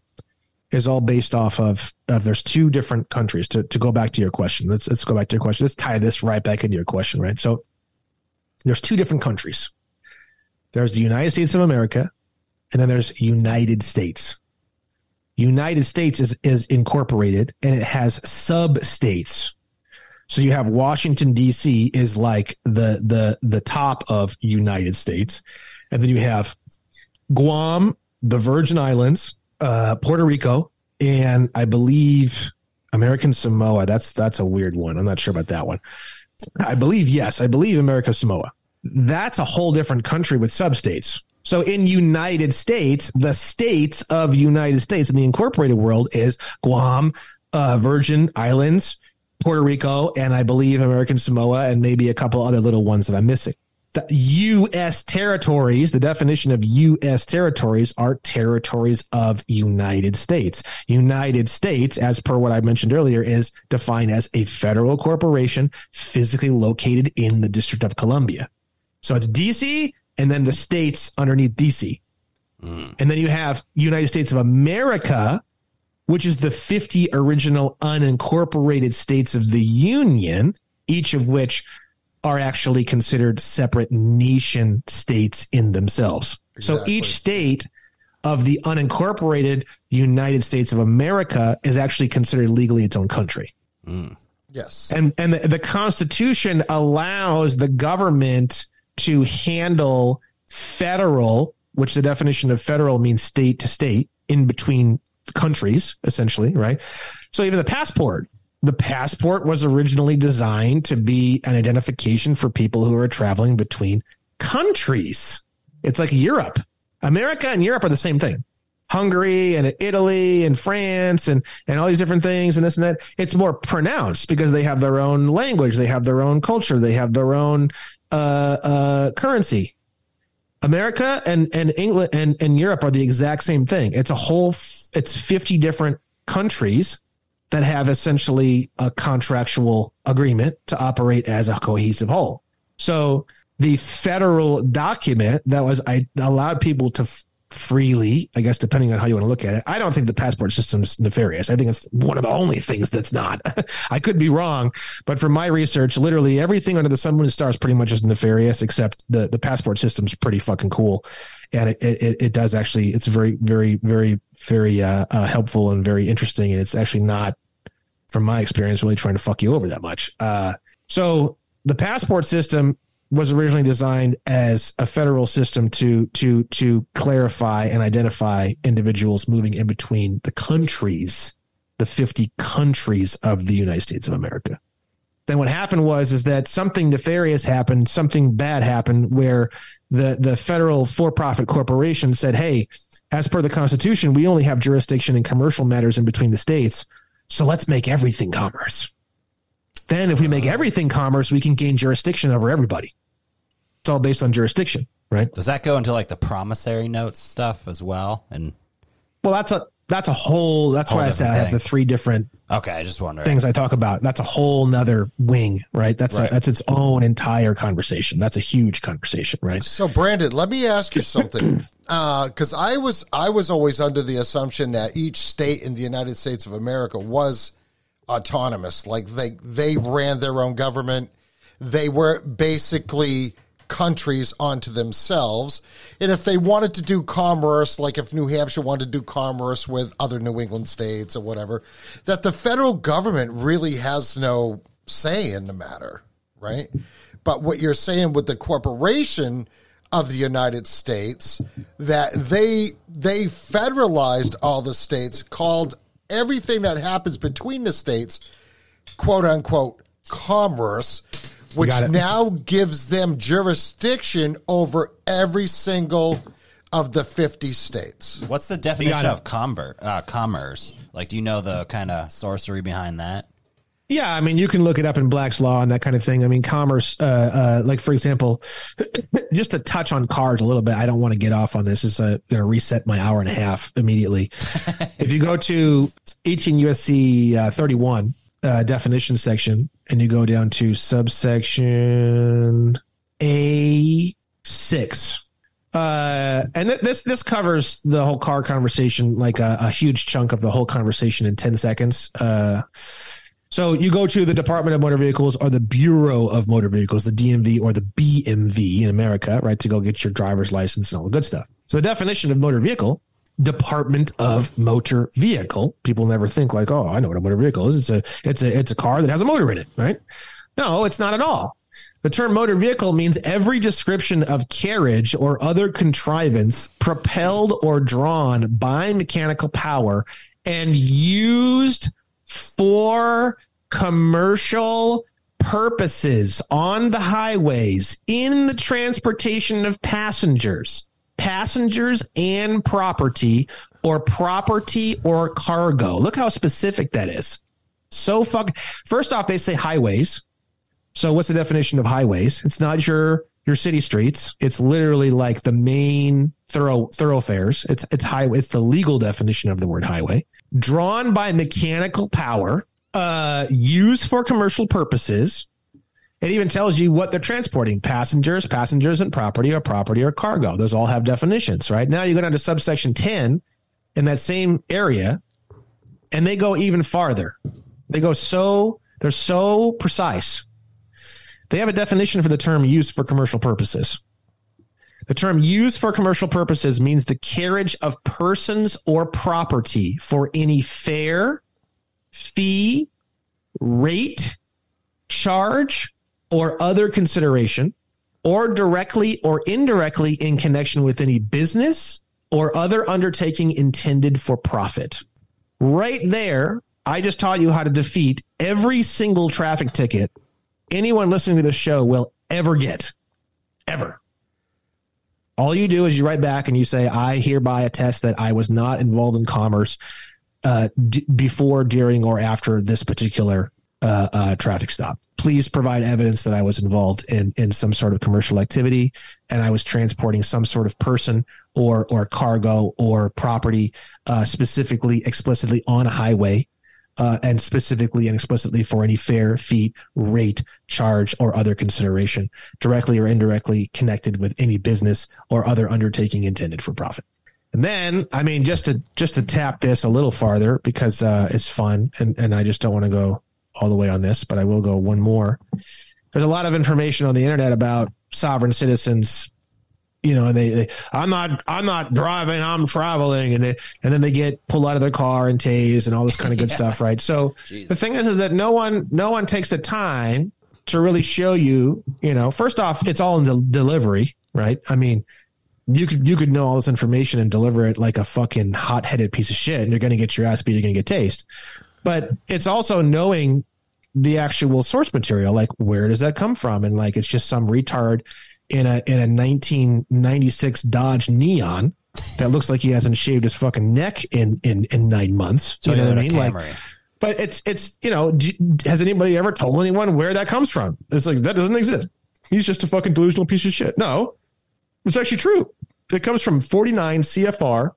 is all based off of there's two different countries. To go back to your question, let's go back to your question. Let's tie this right back into your question, right? So there's two different countries. There's the United States of America, and then there's United States. United States is incorporated, and it has sub-states. So you have Washington, D.C. is like the top of United States, and then you have Guam, the Virgin Islands, Puerto Rico, and I believe American Samoa. That's a weird one. I'm not sure about that one. I believe American Samoa. That's a whole different country with substates. So in United States, the states of United States in the incorporated world is Guam, Virgin Islands, Puerto Rico, and I believe American Samoa, and maybe a couple other little ones that I'm missing. The U.S. territories, the definition of U.S. territories are territories of United States. United States, as per what I mentioned earlier, is defined as a federal corporation physically located in the District of Columbia. So it's D.C. and then the states underneath D.C. And then you have United States of America, which is the 50 original unincorporated states of the Union, each of which are actually considered separate nation states in themselves. Exactly. So each state of the unincorporated United States of America is actually considered legally its own country. Mm. Yes. And the Constitution allows the government to handle federal, which the definition of federal means state to state in between countries, essentially, right? So even the passport was originally designed to be an identification for people who are traveling between countries. It's like Europe. America and Europe are the same thing. Hungary and Italy and France and all these different things and this and that. It's more pronounced because they have their own language. They have their own culture. They have their own currency. America and England and Europe are the exact same thing. It's a whole, it's 50 different countries that have essentially a contractual agreement to operate as a cohesive whole. So the federal document that allowed people to freely, I guess, depending on how you want to look at it. I don't think the passport system is nefarious. I think it's one of the only things that's not. I could be wrong, but from my research, literally everything under the sun, moon, and stars pretty much is nefarious, except the passport system's pretty fucking cool. And it does actually, it's very, very, very, very helpful and very interesting. And it's actually not, from my experience, really trying to fuck you over that much. So the passport system was originally designed as a federal system to clarify and identify individuals moving in between the countries, the 50 countries of the United States of America. Then what happened was that something nefarious happened, something bad happened, where the federal for-profit corporation said, hey, as per the Constitution, we only have jurisdiction in commercial matters in between the states, so let's make everything commerce. Then if we make everything commerce, we can gain jurisdiction over everybody. It's all based on jurisdiction, right? Does that go into like the promissory notes stuff as well? And well, that's a whole, that's why I said I have the three different things I talk about. That's a whole nother wing, right? That's its own entire conversation. That's a huge conversation, right? So Brandon, let me ask you something. Cause I was always under the assumption that each state in the United States of America was autonomous, like they ran their own government. They were basically countries onto themselves, and if they wanted to do commerce, like if New Hampshire wanted to do commerce with other New England states or whatever, that the federal government really has no say in the matter, right? But what you're saying with the corporation of the United States, that they federalized all the states, called everything that happens between the states, quote unquote, commerce, which now gives them jurisdiction over every single of the 50 states. What's the definition of commerce? Like, do you know the kind of sorcery behind that? Yeah, I mean, you can look it up in Black's Law and that kind of thing. I mean, commerce, like, for example, just to touch on cars a little bit, I don't want to get off on this. It's going to reset my hour and a half immediately. If you go to 18 U.S.C. 31 definition section, and you go down to subsection A6, and this covers the whole car conversation, like a huge chunk of the whole conversation in 10 seconds. So you go to the Department of Motor Vehicles or the Bureau of Motor Vehicles, the DMV or the BMV in America, right, to go get your driver's license and all the good stuff. So the definition of motor vehicle, Department of Motor Vehicle. People never think like, oh, I know what a motor vehicle is. It's a car that has a motor in it, right? No, it's not at all. The term motor vehicle means every description of carriage or other contrivance propelled or drawn by mechanical power and used for commercial purposes on the highways in the transportation of passengers and property or cargo. Look how specific that is. So first off, they say highways. So what's the definition of highways? It's not your city streets. It's literally like the main thoroughfares. It's highway. It's the legal definition of the word highway. Drawn by mechanical power, used for commercial purposes. It even tells you what they're transporting: passengers and property or cargo. Those all have definitions, right? Now you go down to subsection 10 in that same area, and they go even farther. They're so precise. They have a definition for the term used for commercial purposes. The term used for commercial purposes means the carriage of persons or property for any fare, fee, rate, charge, or other consideration, or directly or indirectly in connection with any business or other undertaking intended for profit. Right there, I just taught you how to defeat every single traffic ticket anyone listening to this show will ever get, ever. All you do is you write back and you say, I hereby attest that I was not involved in commerce before, during, or after this particular traffic stop. Please provide evidence that I was involved in some sort of commercial activity and I was transporting some sort of person or cargo or property specifically, explicitly on a highway and specifically and explicitly for any fare, fee, rate, charge, or other consideration, directly or indirectly connected with any business or other undertaking intended for profit. And then, I mean, just to tap this a little farther, because it's fun, and I just don't want to go all the way on this, but I will go one more. There's a lot of information on the internet about sovereign citizens. You know, they I'm not driving, I'm traveling, and then they get pulled out of their car and tased and all this kind of good stuff, right? So The thing is that no one takes the time to really show you. You know, first off, it's all in the delivery, right? I mean, you could know all this information and deliver it like a fucking hot-headed piece of shit, and you're going to get your ass beat, you're going to get tased. But it's also knowing the actual source material, like where does that come from, and like it's just some retard in a 1996 Dodge Neon that looks like he hasn't shaved his fucking neck in 9 months. So you know what I mean? Like, but it's you know, has anybody ever told anyone where that comes from? It's like, that doesn't exist. He's just a fucking delusional piece of shit. No, it's actually true. It comes from 49 CFR,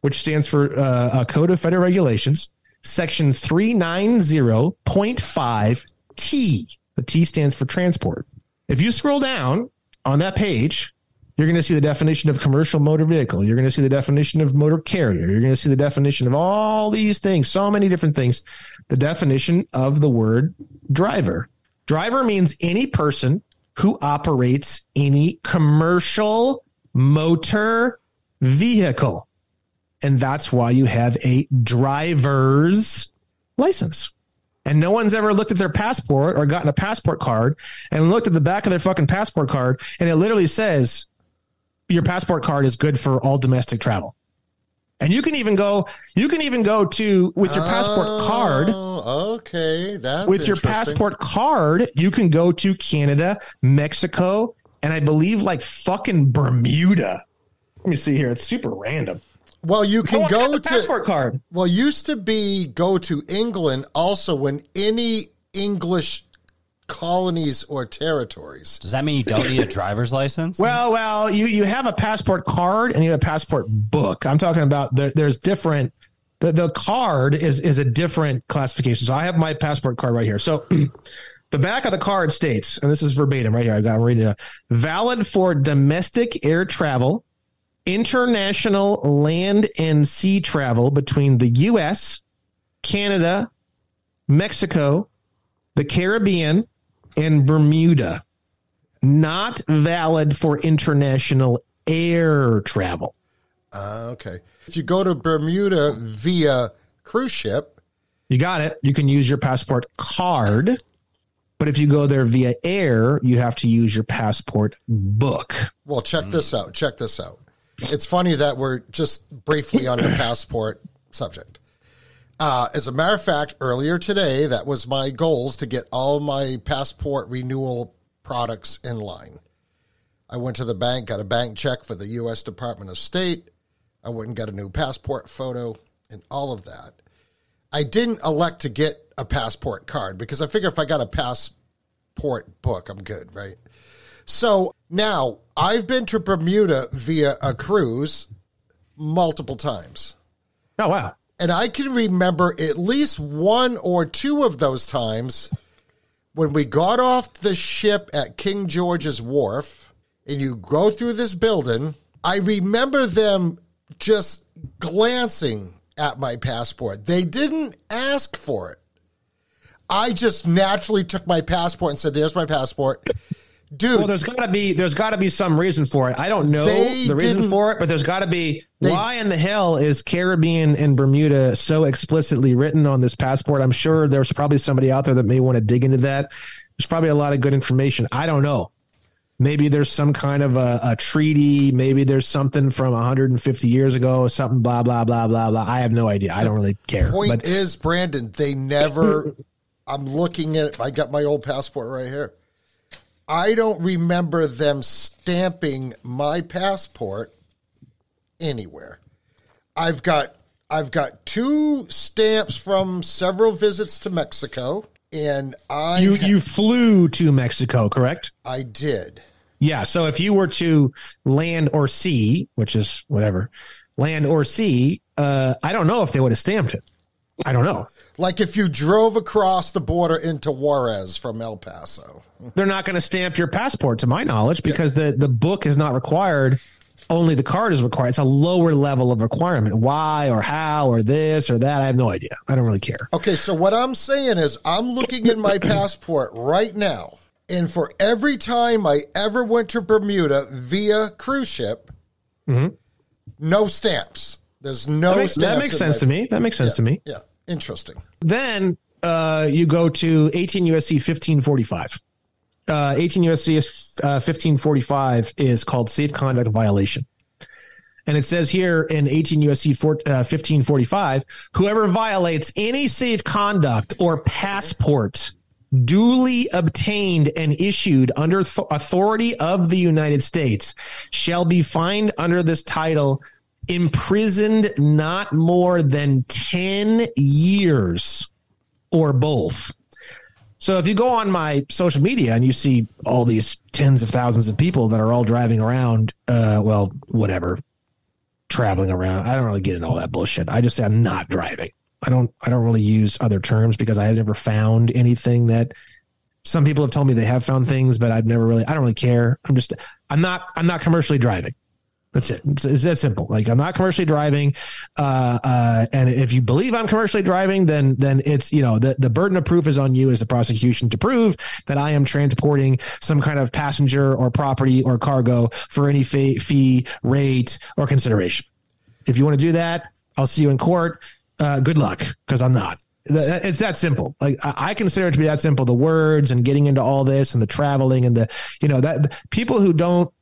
which stands for a Code of Federal Regulations, Section 390.5 T. The T stands for transport. If you scroll down on that page, you're going to see the definition of commercial motor vehicle. You're going to see the definition of motor carrier. You're going to see the definition of all these things, so many different things. The definition of the word driver. Driver means any person who operates any commercial motor vehicle. And that's why you have a driver's license. And no one's ever looked at their passport or gotten a passport card and looked at the back of their fucking passport card, and it literally says your passport card is good for all domestic travel. And you can even go to with your passport card. Okay, that's with your passport card, you can go to Canada, Mexico, and I believe like fucking Bermuda. Let me see here. It's super random. Well, you can go to passport card. Well, used to be go to England also when any English colonies or territories. Does that mean you don't need a driver's license? Well, you have a passport card and you have a passport book. I'm talking about there's different. The card is a different classification. So I have my passport card right here. So the back of the card states, and this is verbatim right here. I'm reading it. Valid for domestic air travel, international land and sea travel between the U.S., Canada, Mexico, the Caribbean, and Bermuda. Not valid for international air travel. Okay. If you go to Bermuda via cruise ship. You got it. You can use your passport card. But if you go there via air, you have to use your passport book. Well, check this out. It's funny that we're just briefly on the passport subject. As a matter of fact, earlier today, that was my goals to get all my passport renewal products in line. I went to the bank, got a bank check for the U.S. Department of State. I went and got a new passport photo and all of that. I didn't elect to get a passport card because I figure if I got a passport book, I'm good, right? So now I've been to Bermuda via a cruise multiple times. Oh, wow. And I can remember at least one or two of those times when we got off the ship at King George's Wharf and you go through this building, I remember them just glancing at my passport. They didn't ask for it. I just naturally took my passport and said, there's my passport. Dude, well, there's got to be some reason for it. I don't know the reason for it, but there's got to be. Why in the hell is Caribbean and Bermuda so explicitly written on this passport? I'm sure there's probably somebody out there that may want to dig into that. There's probably a lot of good information. I don't know. Maybe there's some kind of a treaty. Maybe there's something from 150 years ago or something, blah, blah, blah, blah, blah. I have no idea. I don't really care. The point is, Brandon, they never – I'm looking at it. I got my old passport right here. I don't remember them stamping my passport anywhere. I've got two stamps from several visits to Mexico, and you flew to Mexico, correct? I did. Yeah, so if you were to land or sea, which is whatever, land or sea, I don't know if they would have stamped it. I don't know. Like if you drove across the border into Juarez from El Paso. They're not going to stamp your passport, to my knowledge, because the book is not required only the card is required. It's a lower level of requirement. Why or how or this or that, I have no idea. I don't really care. Okay, so what I'm saying is I'm looking in my passport right now, and for every time I ever went to Bermuda via cruise ship, mm-hmm. no stamps. There's no stamps. That makes sense to me. That makes sense to me. Yeah, interesting. Then you go to 18 U.S.C. 1545. 18 U.S.C. 1545 is called safe conduct violation. And it says here in 18 U.S.C. 1545, whoever violates any safe conduct or passport duly obtained and issued under authority of the United States shall be fined under this title, imprisoned not more than 10 years or both. So if you go on my social media and you see all these tens of thousands of people that are all driving around, well, whatever, traveling around, I don't really get into all that bullshit. I just say I'm not driving. I don't really use other terms because I have never found anything that some people have told me they have found things, but I've never really, I don't really care. I'm not commercially driving. That's it. It's that simple. Like, I'm not commercially driving. And if you believe I'm commercially driving, then it's, you know, the burden of proof is on you as the prosecution to prove that I am transporting some kind of passenger or property or cargo for any fee, rate, or consideration. If you want to do that, I'll see you in court. Good luck, because I'm not. It's that simple. Like, I consider it to be that simple. The words and getting into all this and the traveling and the, you know, that people who don't,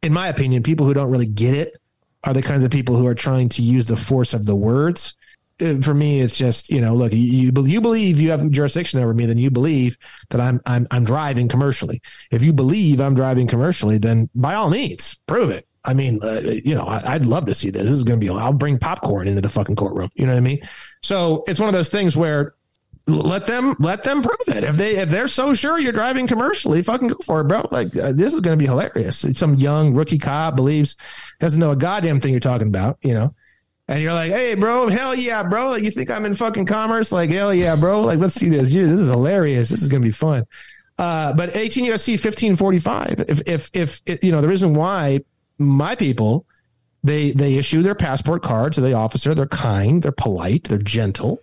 in my opinion, people who don't really get it are the kinds of people who are trying to use the force of the words. For me, it's just, you know, look, you believe you have jurisdiction over me, then you believe that I'm driving commercially. If you believe I'm driving commercially, then by all means, prove it. I mean, you know, I'd love to see this. This is going to be, I'll bring popcorn into the fucking courtroom. You know what I mean? So it's one of those things where let them prove it. If they're so sure you're driving commercially, fucking go for it, bro. Like, this is going to be hilarious. It's some young rookie cop doesn't know a goddamn thing you're talking about, you know? And you're like, hey, bro, hell yeah, bro. Like, you think I'm in fucking commerce? Like, hell yeah, bro. Like, let's see this. Dude, this is hilarious. This is going to be fun. But 18 U.S.C. 1545, if you know, the reason why my people, they issue their passport card to the officer. They're kind, they're polite, they're gentle.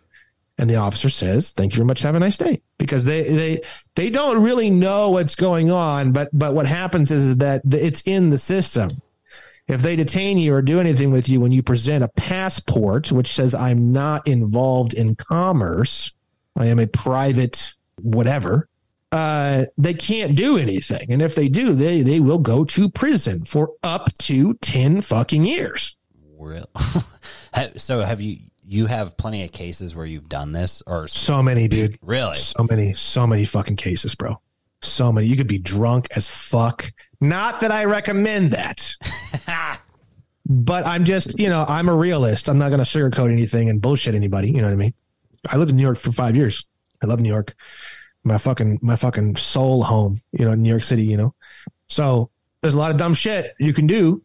And the officer says, thank you very much. Have a nice day. Because they don't really know what's going on. But what happens is that it's in the system. If they detain you or do anything with you when you present a passport, which says I'm not involved in commerce, I am a private whatever, they can't do anything. And if they do, they will go to prison for up to 10 fucking years. Really? So have you... You have plenty of cases where you've done this, or so many, dude. Really? So many fucking cases, bro. So many. You could be drunk as fuck. Not that I recommend that, but I'm just, you know, I'm a realist. I'm not going to sugarcoat anything and bullshit anybody. You know what I mean? I lived in New York for 5 years. I love New York. My fucking soul home, you know, in New York City, you know? So there's a lot of dumb shit you can do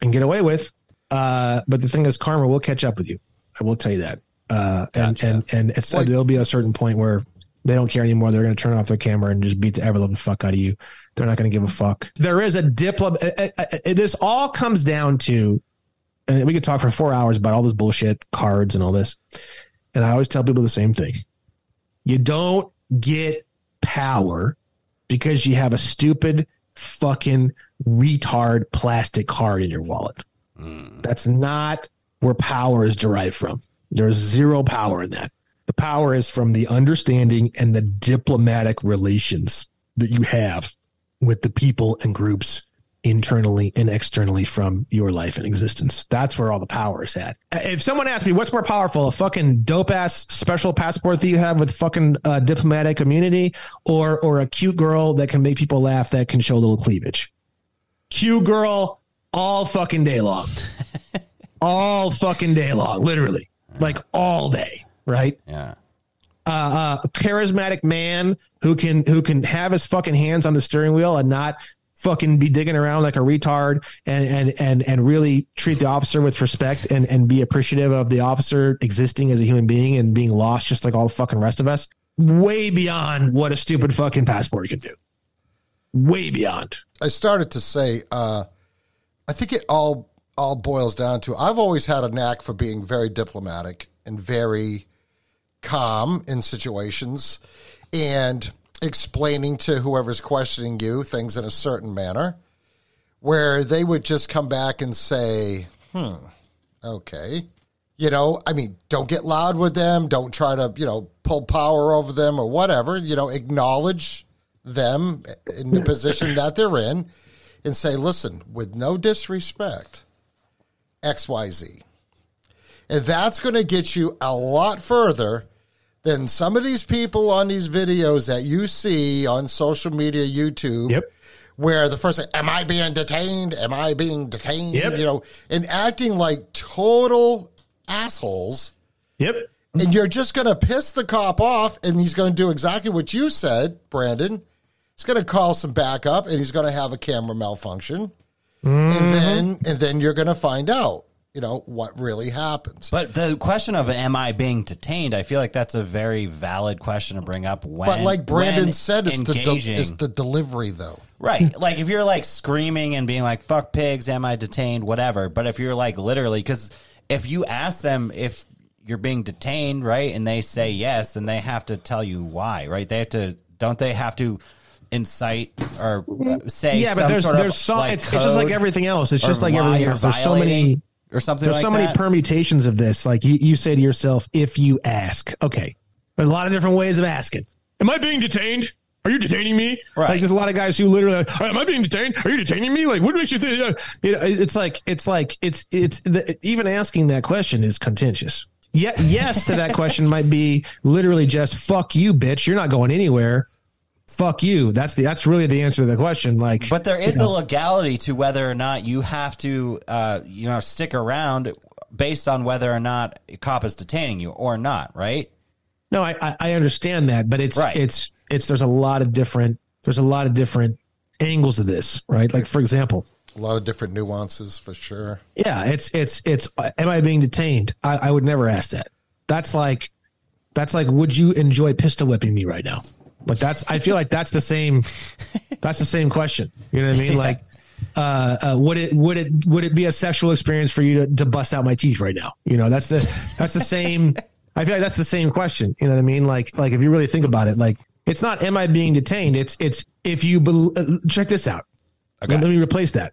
and get away with. But the thing is, karma will catch up with you. I will tell you that. Gotcha. And it's, like, there'll be a certain point where they don't care anymore. They're going to turn off their camera and just beat the ever-loving fuck out of you. They're not going to give a fuck. There is a this all comes down to, and we could talk for 4 hours about all this bullshit, cards and all this. And I always tell people the same thing. You don't get power because you have a stupid fucking retard plastic card in your wallet. Mm. That's not where power is derived from. There's zero power in that. The power is from the understanding and the diplomatic relations that you have with the people and groups internally and externally from your life and existence. That's where all the power is at. If someone asked me what's more powerful, a fucking dope ass special passport that you have with fucking diplomatic immunity, or a cute girl that can make people laugh, that can show a little cleavage. Cute girl all fucking day long. All fucking day long, literally, like all day, right? Yeah. A charismatic man who can have his fucking hands on the steering wheel and not fucking be digging around like a retard, and really treat the officer with respect and be appreciative of the officer existing as a human being and being lost just like all the fucking rest of us. Way beyond what a stupid fucking passport can do. Way beyond. I started to say, I think it all boils down to, I've always had a knack for being very diplomatic and very calm in situations and explaining to whoever's questioning you things in a certain manner where they would just come back and say, okay. You know, I mean, don't get loud with them. Don't try to, you know, pull power over them or whatever. You know, acknowledge them in the position that they're in and say, listen, with no disrespect, X, Y, Z. And that's going to get you a lot further than some of these people on these videos that you see on social media, YouTube, where the first thing, am I being detained? Am I being detained? You know, and acting like total assholes. And you're just going to piss the cop off, and he's going to do exactly what you said, Brandon. He's going to call some backup, and he's going to have a camera malfunction. And then you're going to find out, you know, what really happens. But the question of, am I being detained? I feel like that's a very valid question to bring up. When, but like Brandon said, it's the delivery, though. Right. Like, if you're, like, screaming and being like, fuck pigs, am I detained, whatever. But if you're, like, literally, because if you ask them if you're being detained, right, and they say yes, then they have to tell you why, right? They have to, don't they have to incite or say but there's so, like, it's just like everything else. It's just like everything else. There's so many... Or something There's like so many that. Permutations of this. Like you say to yourself, if you ask, okay, there's a lot of different ways of asking. Am I being detained? Are you detaining me? Right. Like, there's a lot of guys who literally, like, am I being detained? Are you detaining me? Like, what makes you think? You know, it's even asking that question is contentious. Yeah. Yes. To that question might be literally just fuck you, bitch. You're not going anywhere. Fuck you. That's really the answer to the question. Like, but there is a legality to whether or not you have to, stick around based on whether or not a cop is detaining you or not. Right? No, I understand that, but there's a lot of different angles of this, right? Like, for example, a lot of different nuances for sure. Yeah. It's am I being detained? I would never ask that. That's like, would you enjoy pistol whipping me right now? But I feel like that's the same question. You know what I mean? Like, would it be a sexual experience for you to bust out my teeth right now? You know, that's the same. I feel like that's the same question. You know what I mean? Like if you really think about it, like, it's not, am I being detained? It's if you check this out. Okay. Let me replace that.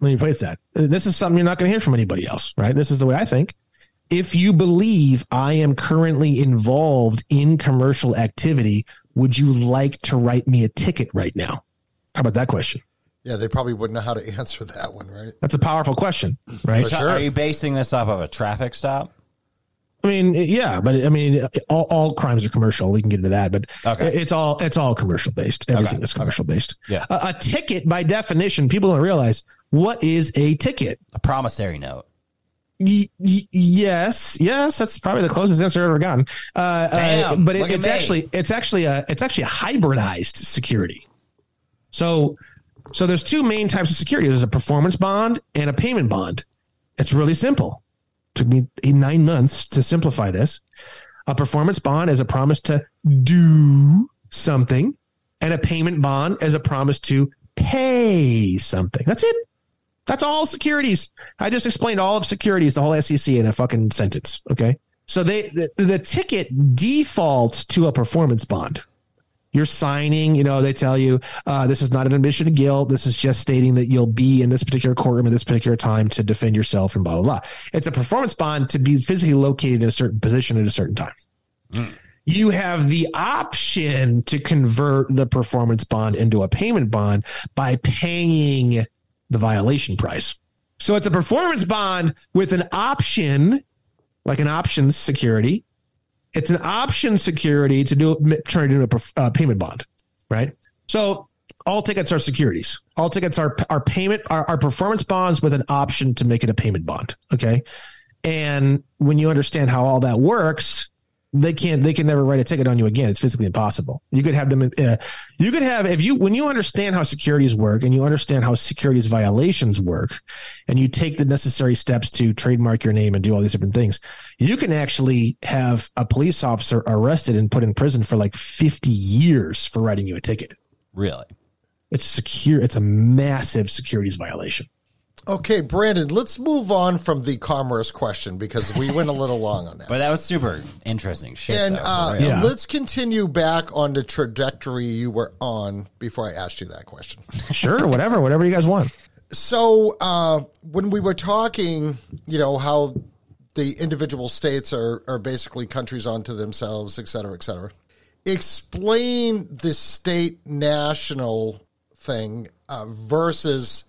This is something you're not going to hear from anybody else, right? This is the way I think. If you believe I am currently involved in commercial activity, would you like to write me a ticket right now? How about that question? Yeah, they probably wouldn't know how to answer that one, right? That's a powerful question, right? For sure. Are you basing this off of a traffic stop? I mean, yeah, but I mean, all crimes are commercial. We can get into that, but it's all commercial based. Everything is commercial based. Yeah, a ticket by definition, people don't realize, what is a ticket? A promissory note. Yes, that's probably the closest answer I've ever gotten. Damn, but it's actually a hybridized security. So there's two main types of security. There's a performance bond and a payment bond. It's really simple. Took me 9 months to simplify this. A performance bond is a promise to do something, and a payment bond is a promise to pay something. That's it. That's all securities. I just explained all of securities, the whole SEC, in a fucking sentence. Okay. So the ticket defaults to a performance bond. You're signing, you know, they tell you this is not an admission to guilt. This is just stating that you'll be in this particular courtroom at this particular time to defend yourself and blah, blah, blah. It's a performance bond to be physically located in a certain position at a certain time. You have the option to convert the performance bond into a payment bond by paying the violation price. So it's a performance bond with an option, like an options security. It's an option security to turn it into a payment bond, right? So all tickets are securities. All tickets are payment, are performance bonds with an option to make it a payment bond. Okay. And when you understand how all that works, they can never write a ticket on you again. It's physically impossible. You could have them. When you understand how securities work and you understand how securities violations work, and you take the necessary steps to trademark your name and do all these different things, you can actually have a police officer arrested and put in prison for like 50 years for writing you a ticket. Really? It's secure. It's a massive securities violation. Okay, Brandon, let's move on from the commerce question because we went a little long on that. But that was super interesting shit. And let's continue back on the trajectory you were on before I asked you that question. Sure, whatever you guys want. So when we were talking, you know, how the individual states are basically countries unto themselves, et cetera, et cetera. Explain the state national thing versus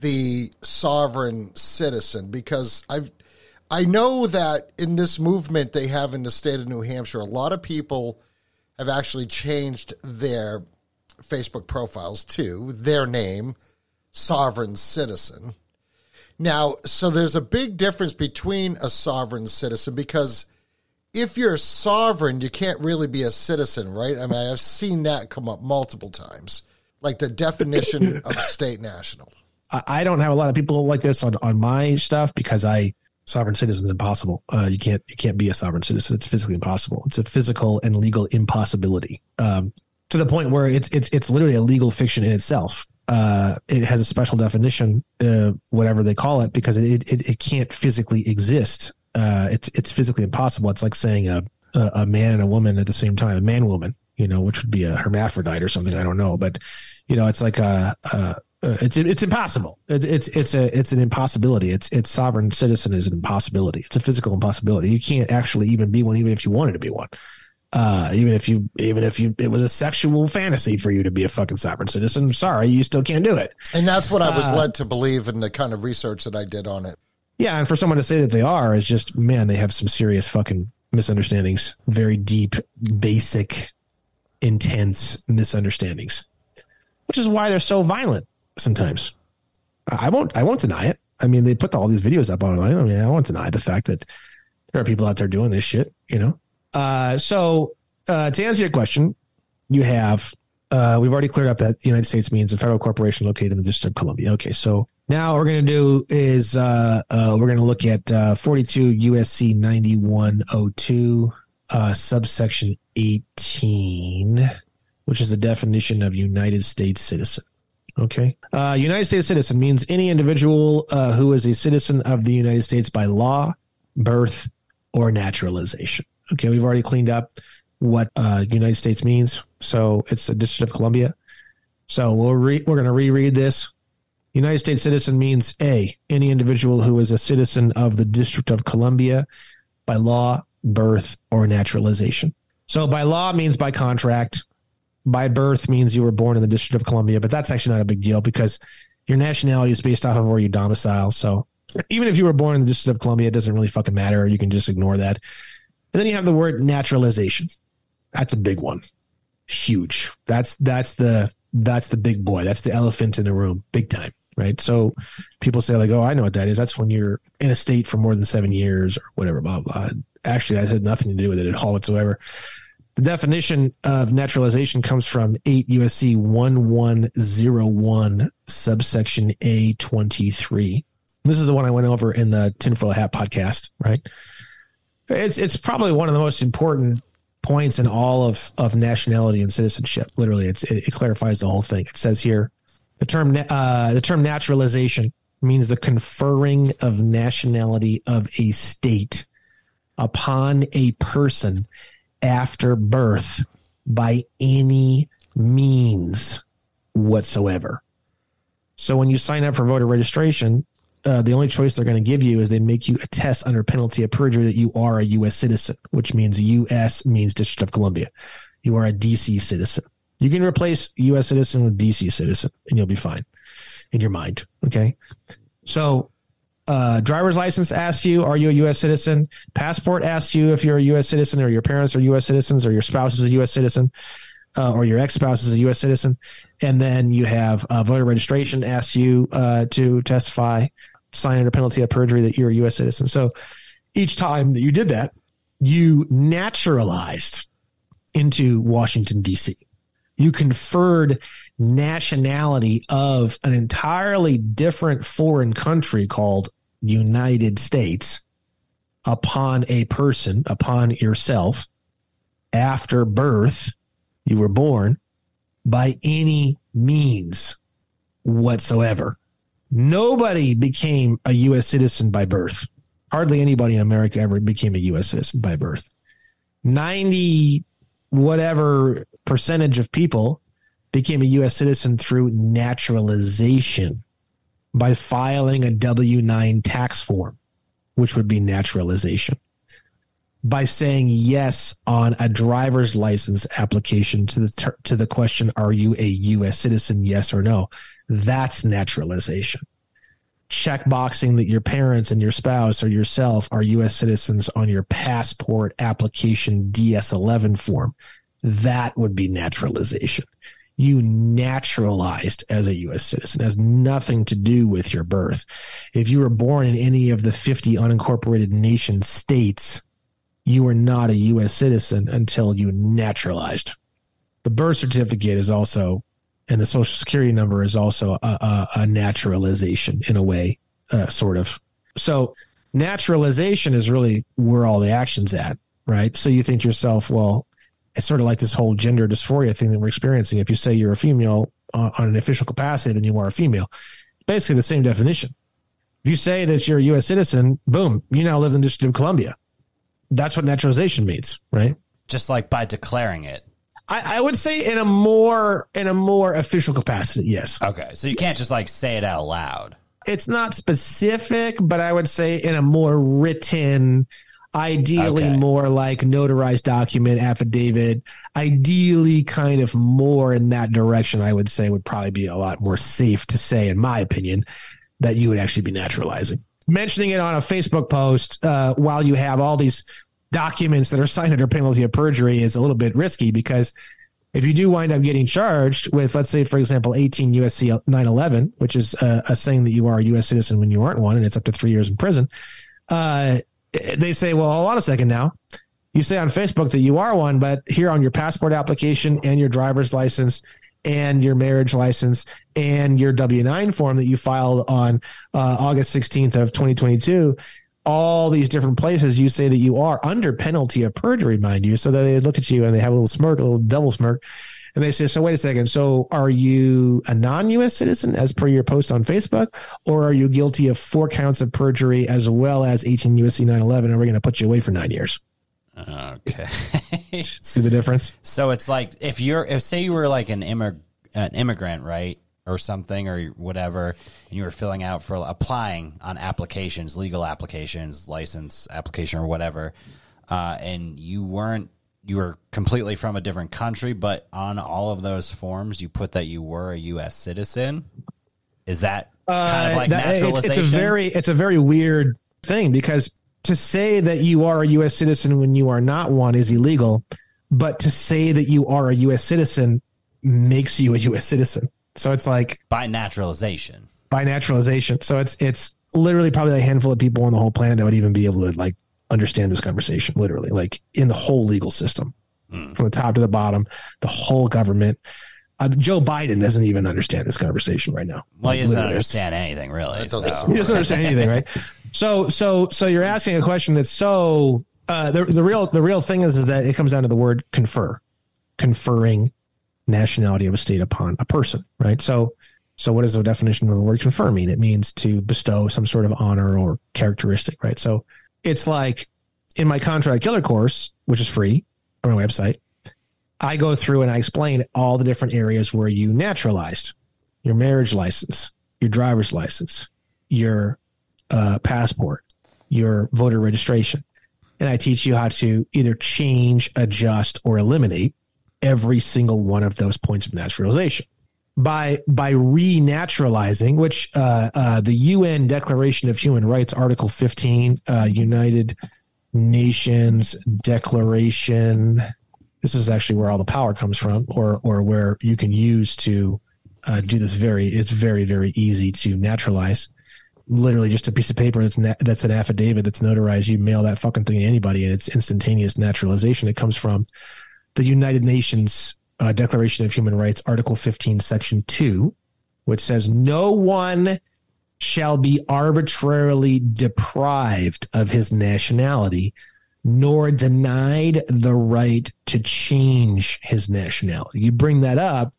the sovereign citizen, because I know that in this movement they have in the state of New Hampshire, a lot of people have actually changed their Facebook profiles to their name, sovereign citizen. Now, so there's a big difference between a sovereign citizen, because if you're sovereign, you can't really be a citizen, right? I mean, I've seen that come up multiple times, like the definition of state national. I don't have a lot of people like this on my stuff because sovereign citizen is impossible. You can't be a sovereign citizen. It's physically impossible. It's a physical and legal impossibility, to the point where it's literally a legal fiction in itself. It has a special definition, whatever they call it, because it can't physically exist. It's physically impossible. It's like saying a man and a woman at the same time, a man-woman, you know, which would be a hermaphrodite or something. I don't know, but you know, it's like it's impossible. It's an impossibility. It's sovereign citizen is an impossibility. It's a physical impossibility. You can't actually even be one, even if you wanted to be one. Even if you, it was a sexual fantasy for you to be a fucking sovereign citizen. I'm sorry, you still can't do it. And that's what I was led to believe in the kind of research that I did on it. Yeah, and for someone to say that they are is just, man, they have some serious fucking misunderstandings. Very deep, basic, intense misunderstandings, which is why they're so violent. Sometimes I won't deny it. I mean, they put all these videos up online. I mean, I won't deny the fact that there are people out there doing this shit, you know? So to answer your question, you have, we've already cleared up that the United States means a federal corporation located in the District of Columbia. Okay. So now what we're going to do is, we're going to look at, 42 USC 9102, subsection 18, which is the definition of United States citizen. Okay. United States citizen means any individual who is a citizen of the United States by law, birth, or naturalization. Okay. We've already cleaned up what United States means. So it's the District of Columbia. So we're going to reread this. United States citizen means A, any individual who is a citizen of the District of Columbia by law, birth, or naturalization. So by law means by contract. By birth means you were born in the District of Columbia, but that's actually not a big deal because your nationality is based off of where you domicile. So even if you were born in the District of Columbia, it doesn't really fucking matter. You can just ignore that. And then you have the word naturalization. That's a big one. Huge. That's the big boy. That's the elephant in the room, big time, right? So people say like, oh, I know what that is. That's when you're in a state for more than 7 years or whatever, blah, blah. Actually, that had nothing to do with it at all whatsoever. The definition of naturalization comes from 8 USC 1101, subsection A23. This is the one I went over in the Tinfoil Hat podcast, right? It's probably one of the most important points in all of nationality and citizenship. Literally, it clarifies the whole thing. It says here, the term naturalization means the conferring of nationality of a state upon a person after birth by any means whatsoever. So when you sign up for voter registration, the only choice they're going to give you is they make you attest under penalty of perjury that you are a U.S. citizen, which means U.S. means District of Columbia. You are a D.C. citizen. You can replace U.S. citizen with D.C. citizen, and you'll be fine in your mind, okay? So driver's license asks you, are you a U.S. citizen? Passport asks you if you're a U.S. citizen or your parents are U.S. citizens or your spouse is a U.S. citizen or your ex-spouse is a U.S. citizen. And then you have voter registration asks you to testify, sign under penalty of perjury that you're a U.S. citizen. So each time that you did that, you naturalized into Washington, D.C. You conferred nationality of an entirely different foreign country called United States upon a person, upon yourself, after birth, you were born, by any means whatsoever. Nobody became a U.S. citizen by birth. Hardly anybody in America ever became a U.S. citizen by birth. 90-whatever percentage of people became a U.S. citizen through naturalization by filing a W-9 tax form, which would be naturalization, by saying yes on a driver's license application to the question, are you a U.S. citizen, yes or no? That's naturalization. Checkboxing that your parents and your spouse or yourself are U.S. citizens on your passport application DS-11 form. That would be naturalization. You naturalized as a U.S. citizen. It has nothing to do with your birth. If you were born in any of the 50 unincorporated nation states, you were not a U.S. citizen until you naturalized. The birth certificate is also, and the Social Security number is also a naturalization in a way, sort of. So naturalization is really where all the action's at, right? So you think to yourself, well, it's sort of like this whole gender dysphoria thing that we're experiencing. If you say you're a female on an official capacity, then you are a female. Basically the same definition. If you say that you're a U.S. citizen, boom, you now live in the District of Columbia. That's what naturalization means, right? Just like by declaring it. I would say in a more official capacity, yes. Okay, so you can't just like say it out loud. It's not specific, but I would say in a more written, ideally more like notarized document, affidavit, ideally kind of more in that direction, I would say would probably be a lot more safe to say, in my opinion, that you would actually be naturalizing. Mentioning it on a Facebook post while you have all these documents that are signed under penalty of perjury is a little bit risky, because if you do wind up getting charged with, let's say, for example, 18 U.S.C. 911, which is a saying that you are a U.S. citizen when you aren't one, and it's up to 3 years in prison, they say, well, hold on a second now. You say on Facebook that you are one, but here on your passport application and your driver's license and your marriage license and your W-9 form that you filed on August 16th of 2022, all these different places you say that you are under penalty of perjury, mind you. So that they look at you and they have a little smirk, a little devil smirk. And they say, so wait a second. So are you a non-U.S. citizen as per your post on Facebook, or are you guilty of 4 counts of perjury as well as 18 U.S.C. 911? And we're going to put you away for 9 years. Okay. See the difference? So it's like if say you were like an immigrant, right? Or something or whatever, and you were applying on applications, legal applications, license application or whatever, and you were completely from a different country, but on all of those forms you put that you were a U.S. citizen. Is that kind of like naturalization? It's a very weird thing, because to say that you are a U.S. citizen when you are not one is illegal, but to say that you are a U.S. citizen makes you a U.S. citizen. So it's like by naturalization. So it's literally probably a handful of people on the whole planet that would even be able to like understand this conversation, literally, like in the whole legal system, from the top to the bottom, the whole government. Joe Biden doesn't even understand this conversation right now. Well, like, he doesn't understand anything, really. So. He doesn't understand anything, right? So you're asking a question that's so the real thing is that it comes down to the word conferring nationality of a state upon a person, right? So what does the definition of the word confer mean? It means to bestow some sort of honor or characteristic, right? So it's like in my contract killer course, which is free on my website, I go through and I explain all the different areas where you naturalized: your marriage license, your driver's license, your passport, your voter registration. And I teach you how to either change, adjust, or eliminate every single one of those points of naturalization. By renaturalizing, which the UN Declaration of Human Rights, Article 15, United Nations Declaration. This is actually where all the power comes from, or where you can use to do this. It's very, very easy to naturalize. Literally just a piece of paper that's an affidavit that's notarized. You mail that fucking thing to anybody, and it's instantaneous naturalization. It comes from the United Nations Declaration of Human Rights, Article 15, Section 2, which says no one shall be arbitrarily deprived of his nationality, nor denied the right to change his nationality. You bring that up,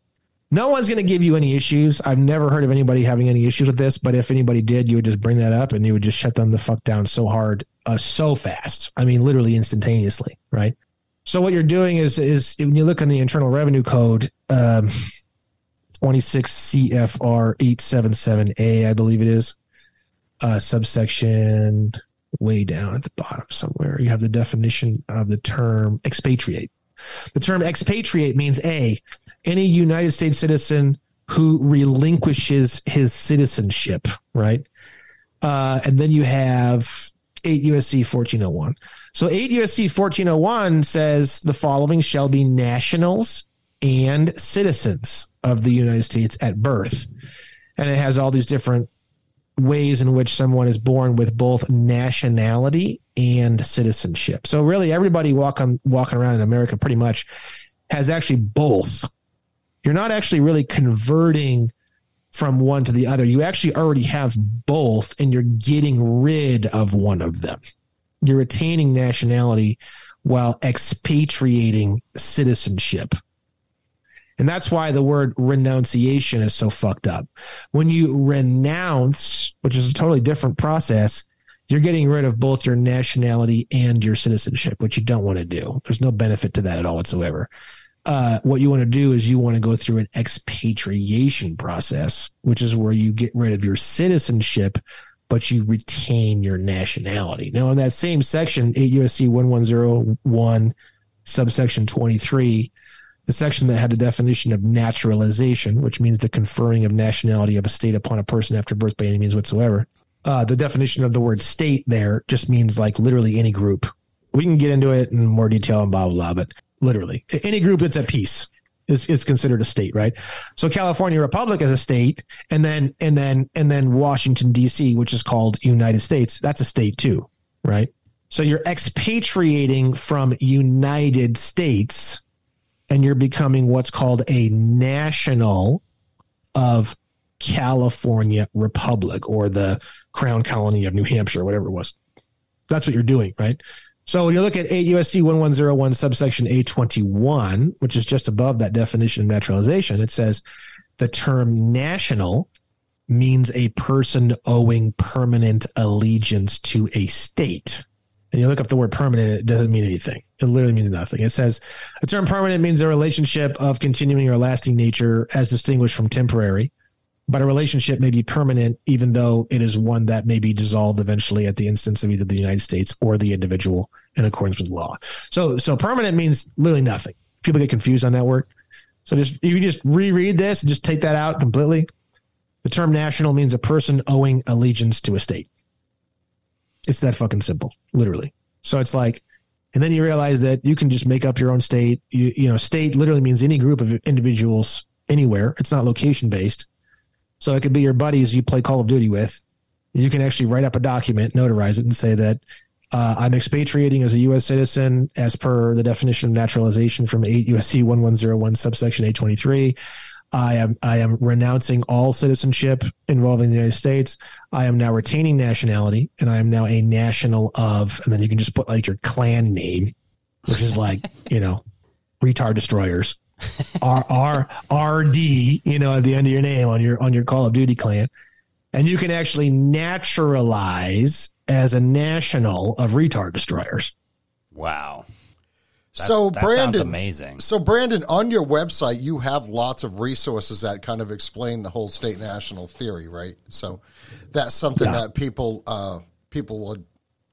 No one's going to give you any issues. I've never heard of anybody having any issues with this, but if anybody did, you would just bring that up and you would just shut them the fuck down so hard, so fast. I mean, literally instantaneously, right? So what you're doing is when you look in the Internal Revenue Code, 26 CFR 877A, I believe it is, subsection way down at the bottom somewhere. You have the definition of the term expatriate. The term expatriate means A, any United States citizen who relinquishes his citizenship, right? And then you have 8 U.S.C. 1401. So 8 U.S.C. 1401 says the following shall be nationals and citizens of the United States at birth. And it has all these different ways in which someone is born with both nationality and citizenship. So really everybody walking around in America pretty much has actually both. You're not actually really converting from one to the other. You actually already have both and you're getting rid of one of them. You're retaining nationality while expatriating citizenship. And that's why the word renunciation is so fucked up. When you renounce, which is a totally different process, you're getting rid of both your nationality and your citizenship, which you don't want to do. There's no benefit to that at all whatsoever. What you want to do is you want to go through an expatriation process, which is where you get rid of your citizenship, but you retain your nationality. Now, in that same section, 8 U.S.C. 1101, subsection 23, the section that had the definition of naturalization, which means the conferring of nationality of a state upon a person after birth by any means whatsoever. The definition of the word state there just means like literally any group. We can get into it in more detail and blah, blah, blah, but literally any group that's at peace is considered a state, right? So California Republic is a state, and then Washington, D.C., which is called United States. That's a state too, right? So you're expatriating from United States and you're becoming what's called a national of California Republic or the Crown Colony of New Hampshire, whatever it was. That's what you're doing, right? So when you look at 8 U.S.C. 1101 subsection A21, which is just above that definition of naturalization, it says the term national means a person owing permanent allegiance to a state. And you look up the word permanent, it doesn't mean anything. It literally means nothing. It says the term permanent means a relationship of continuing or lasting nature as distinguished from temporary. But a relationship may be permanent, even though it is one that may be dissolved eventually at the instance of either the United States or the individual in accordance with law. So permanent means literally nothing. People get confused on that word. So you just reread this and just take that out completely. The term national means a person owing allegiance to a state. It's that fucking simple, literally. So it's like, and then you realize that you can just make up your own state. You know, state literally means any group of individuals anywhere. It's not location based. So it could be your buddies you play Call of Duty with. You can actually write up a document, notarize it, and say that I'm expatriating as a U.S. citizen as per the definition of naturalization from 8 U.S.C. 1101 subsection A23. I am renouncing all citizenship involving the United States. I am now retaining nationality, and I am now a national of, and then you can just put like your clan name, which is like, you know, retard destroyers, RD, you know, at the end of your name on your Call of Duty clan. And you can actually naturalize as a national of retard destroyers. Wow. That sounds amazing. So Brandon, on your website, you have lots of resources that kind of explain the whole state national theory, right? So that's something that people will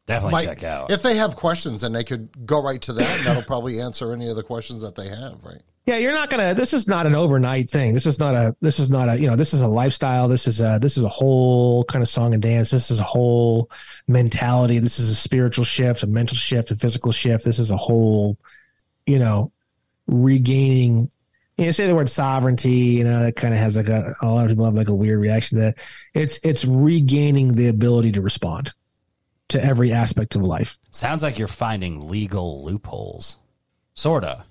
definitely check out. If they have questions, then they could go right to that, and that'll probably answer any of the questions that they have, right? Yeah, you're not gonna. This is not an overnight thing. This is not a. You know, this is a lifestyle. This is a whole kind of song and dance. This is a whole mentality. This is a spiritual shift, a mental shift, a physical shift. This is a whole, you know, regaining. You know, say the word sovereignty. You know, that kind of has like a lot of people have like a weird reaction to that. It's regaining the ability to respond to every aspect of life. Sounds like you're finding legal loopholes, sorta.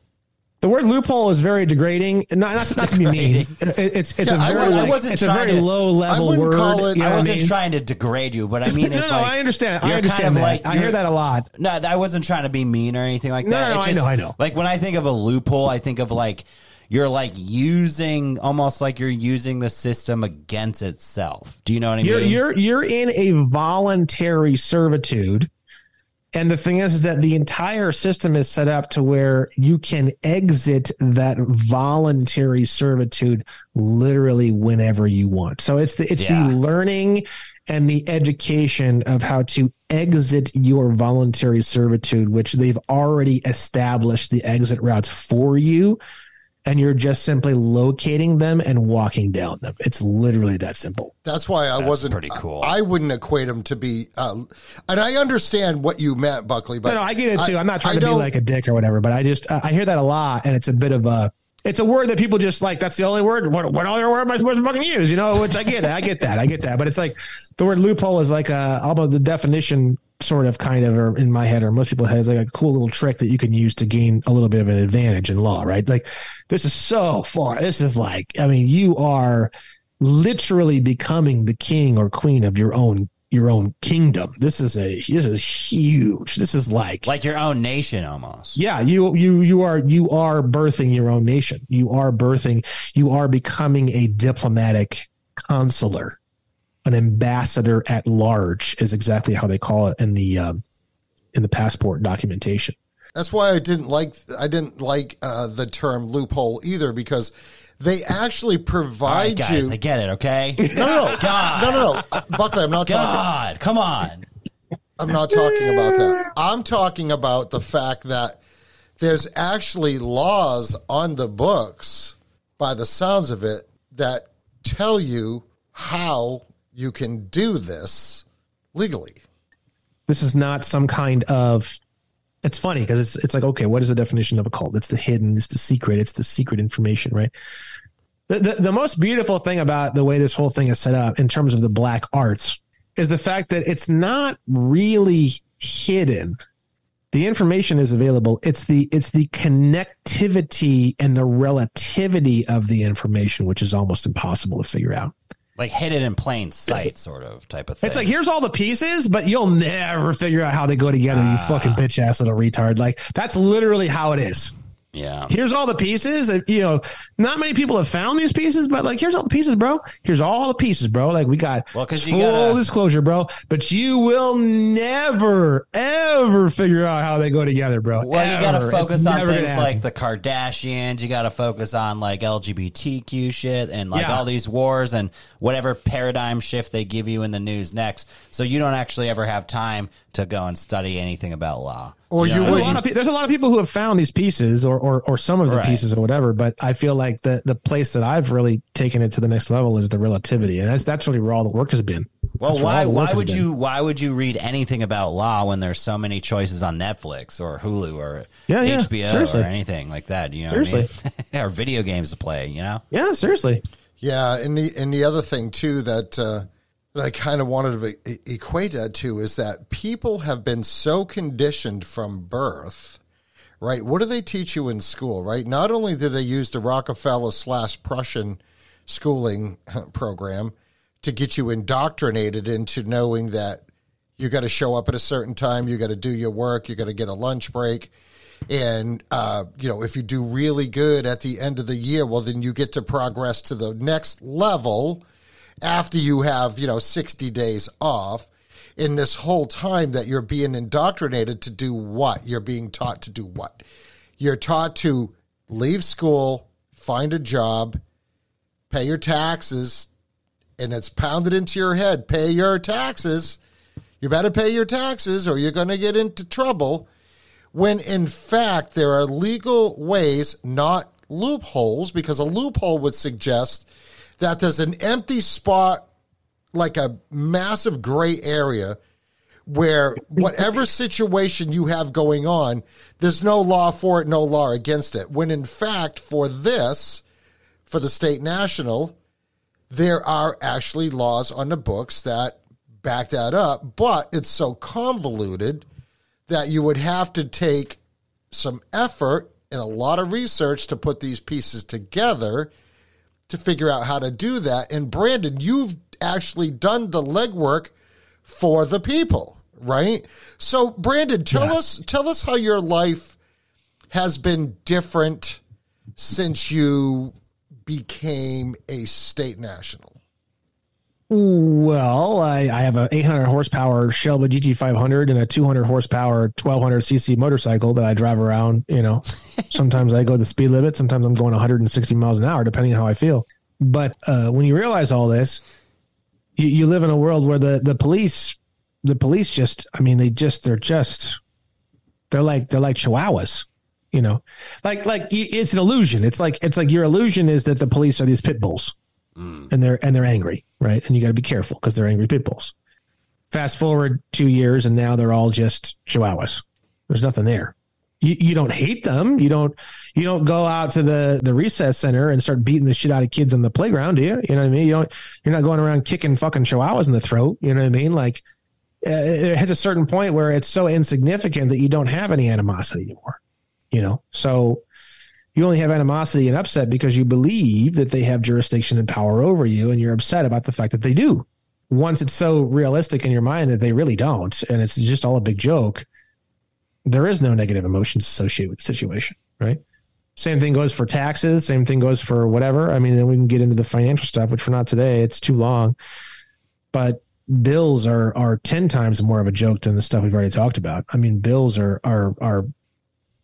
The word loophole is very degrading. Not to be mean. It's a very low level word. I wasn't trying to degrade you, but I mean, it's I understand. I understand kind of that. Like, I hear that a lot. No, I wasn't trying to be mean or anything like that. No, I know. Like when I think of a loophole, I think of like, you're like using, almost like you're using the system against itself. Do you know what I mean? You're in a voluntary servitude. And the thing is that the entire system is set up to where you can exit that voluntary servitude literally whenever you want. So it's the learning and the education of how to exit your voluntary servitude, which they've already established the exit routes for you. And you're just simply locating them and walking down them. It's literally that simple. That's why that's pretty cool. I wouldn't equate them to be. And I understand what you meant, Buckley. But no, I get it too. I'm not trying to be like a dick or whatever. But I just I hear that a lot, and it's a bit of a. It's a word that people just like. That's the only word. What other word am I supposed to fucking use? You know, which I get. I get that. But it's like the word loophole is like almost the definition. Sort of, kind of, or in my head, or most people's heads, like a cool little trick that you can use to gain a little bit of an advantage in law, right? Like, this is so far. This is like, I mean, you are literally becoming the king or queen of your own kingdom. This is huge. This is like your own nation almost. Yeah, you are birthing your own nation. You are becoming a diplomatic consular. An ambassador at large is exactly how they call it in the passport documentation. That's why I didn't like the term loophole either, because they actually provide guys, you. I get it, okay? No, God. Buckley, I'm not talking. God, come on. I'm not talking about that. I'm talking about the fact that there's actually laws on the books, by the sounds of it, that tell you how. You can do this legally. This is not some kind of. It's funny because it's like, okay, what is the definition of a cult? It's the hidden. It's the secret. It's the secret information, right? The most beautiful thing about the way this whole thing is set up in terms of the black arts is the fact that it's not really hidden. The information is available. It's the connectivity and the relativity of the information, which is almost impossible to figure out. Like hidden in plain sight sort of type of thing. It's like, here's all the pieces, but you'll never figure out how they go together, you fucking bitch ass little retard. Like, that's literally how it is. Yeah. Here's all the pieces. You know, not many people have found these pieces, but like, here's all the pieces, bro. Here's all the pieces, bro. Like, we got full disclosure, bro. But you will never, ever figure out how they go together, bro. Well, ever. You got to focus on things like the Kardashians. You got to focus on like LGBTQ shit and like all these wars and whatever paradigm shift they give you in the news next. So you don't actually ever have time to go and study anything about law. Or you would. There's a lot of people who have found these pieces or some of the pieces or whatever, but I feel like the place that I've really taken it to the next level is the relativity. And that's really where all the work has been. Well, why would you read anything about law when there's so many choices on Netflix or Hulu or HBO or anything like that, you know? Seriously. What I mean? Or video games to play, you know? Yeah, seriously. Yeah, and the other thing too that I kind of wanted to equate that to is that people have been so conditioned from birth, right? What do they teach you in school, right? Not only did they use the Rockefeller/Prussian schooling program to get you indoctrinated into knowing that you got to show up at a certain time, you got to do your work, you got to get a lunch break. And, if you do really good at the end of the year, well, then you get to progress to the next level after you have, 60 days off. In this whole time that you're being indoctrinated to do what? You're being taught to do what? You're taught to leave school, find a job, pay your taxes, and it's pounded into your head, pay your taxes. You better pay your taxes or you're going to get into trouble, when in fact there are legal ways, not loopholes, because a loophole would suggest that there's an empty spot, like a massive gray area, where whatever situation you have going on, there's no law for it, no law against it. When in fact, for the state national, there are actually laws on the books that back that up, but it's so convoluted that you would have to take some effort and a lot of research to put these pieces together to figure out how to do that. And Brandon, you've actually done the legwork for the people, right? So Brandon, tell us how your life has been different since you became a state national? Well, I have an 800 horsepower Shelby GT500 and a 200 horsepower 1200 cc motorcycle that I drive around. You know, sometimes I go the speed limit. Sometimes I'm going 160 miles an hour, depending on how I feel. But when you realize all this, you live in a world where the police just, I mean, they're like chihuahuas, you know, like it's an illusion. It's like your illusion is that the police are these pit bulls. And they're angry, right? And you got to be careful because they're angry pit bulls. Fast forward 2 years, and now they're all just chihuahuas. There's nothing there. You don't hate them. You don't go out to the recess center and start beating the shit out of kids on the playground, do you? You know what I mean? You're not going around kicking fucking chihuahuas in the throat. You know what I mean? Like it has a certain point where it's so insignificant that you don't have any animosity anymore. You know, so. You only have animosity and upset because you believe that they have jurisdiction and power over you, and you're upset about the fact that they do. Once it's so realistic in your mind that they really don't, and it's just all a big joke, there is no negative emotions associated with the situation, right? Same thing goes for taxes. Same thing goes for whatever. I mean, then we can get into the financial stuff, which we're not today. It's too long. But bills are 10 times more of a joke than the stuff we've already talked about. I mean, bills are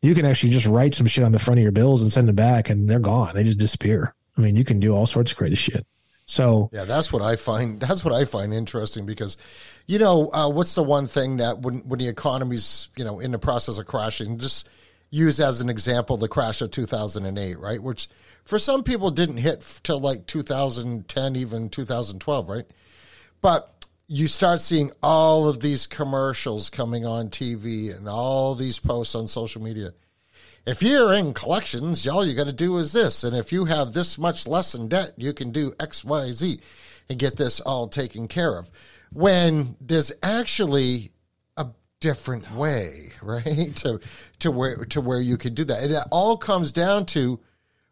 you can actually just write some shit on the front of your bills and send them back, and they're gone. They just disappear. I mean, you can do all sorts of crazy shit. So yeah, that's what I find interesting because, you know, what's the one thing that when the economy's, you know, in the process of crashing, just use as an example the crash of 2008, right? Which for some people didn't hit till like 2010, even 2012, right? But you start seeing all of these commercials coming on TV and all these posts on social media. If you're in collections, all you got to do is this. And if you have this much less in debt, you can do X, Y, Z and get this all taken care of. When there's actually a different way, right? to where you can do that. And it all comes down to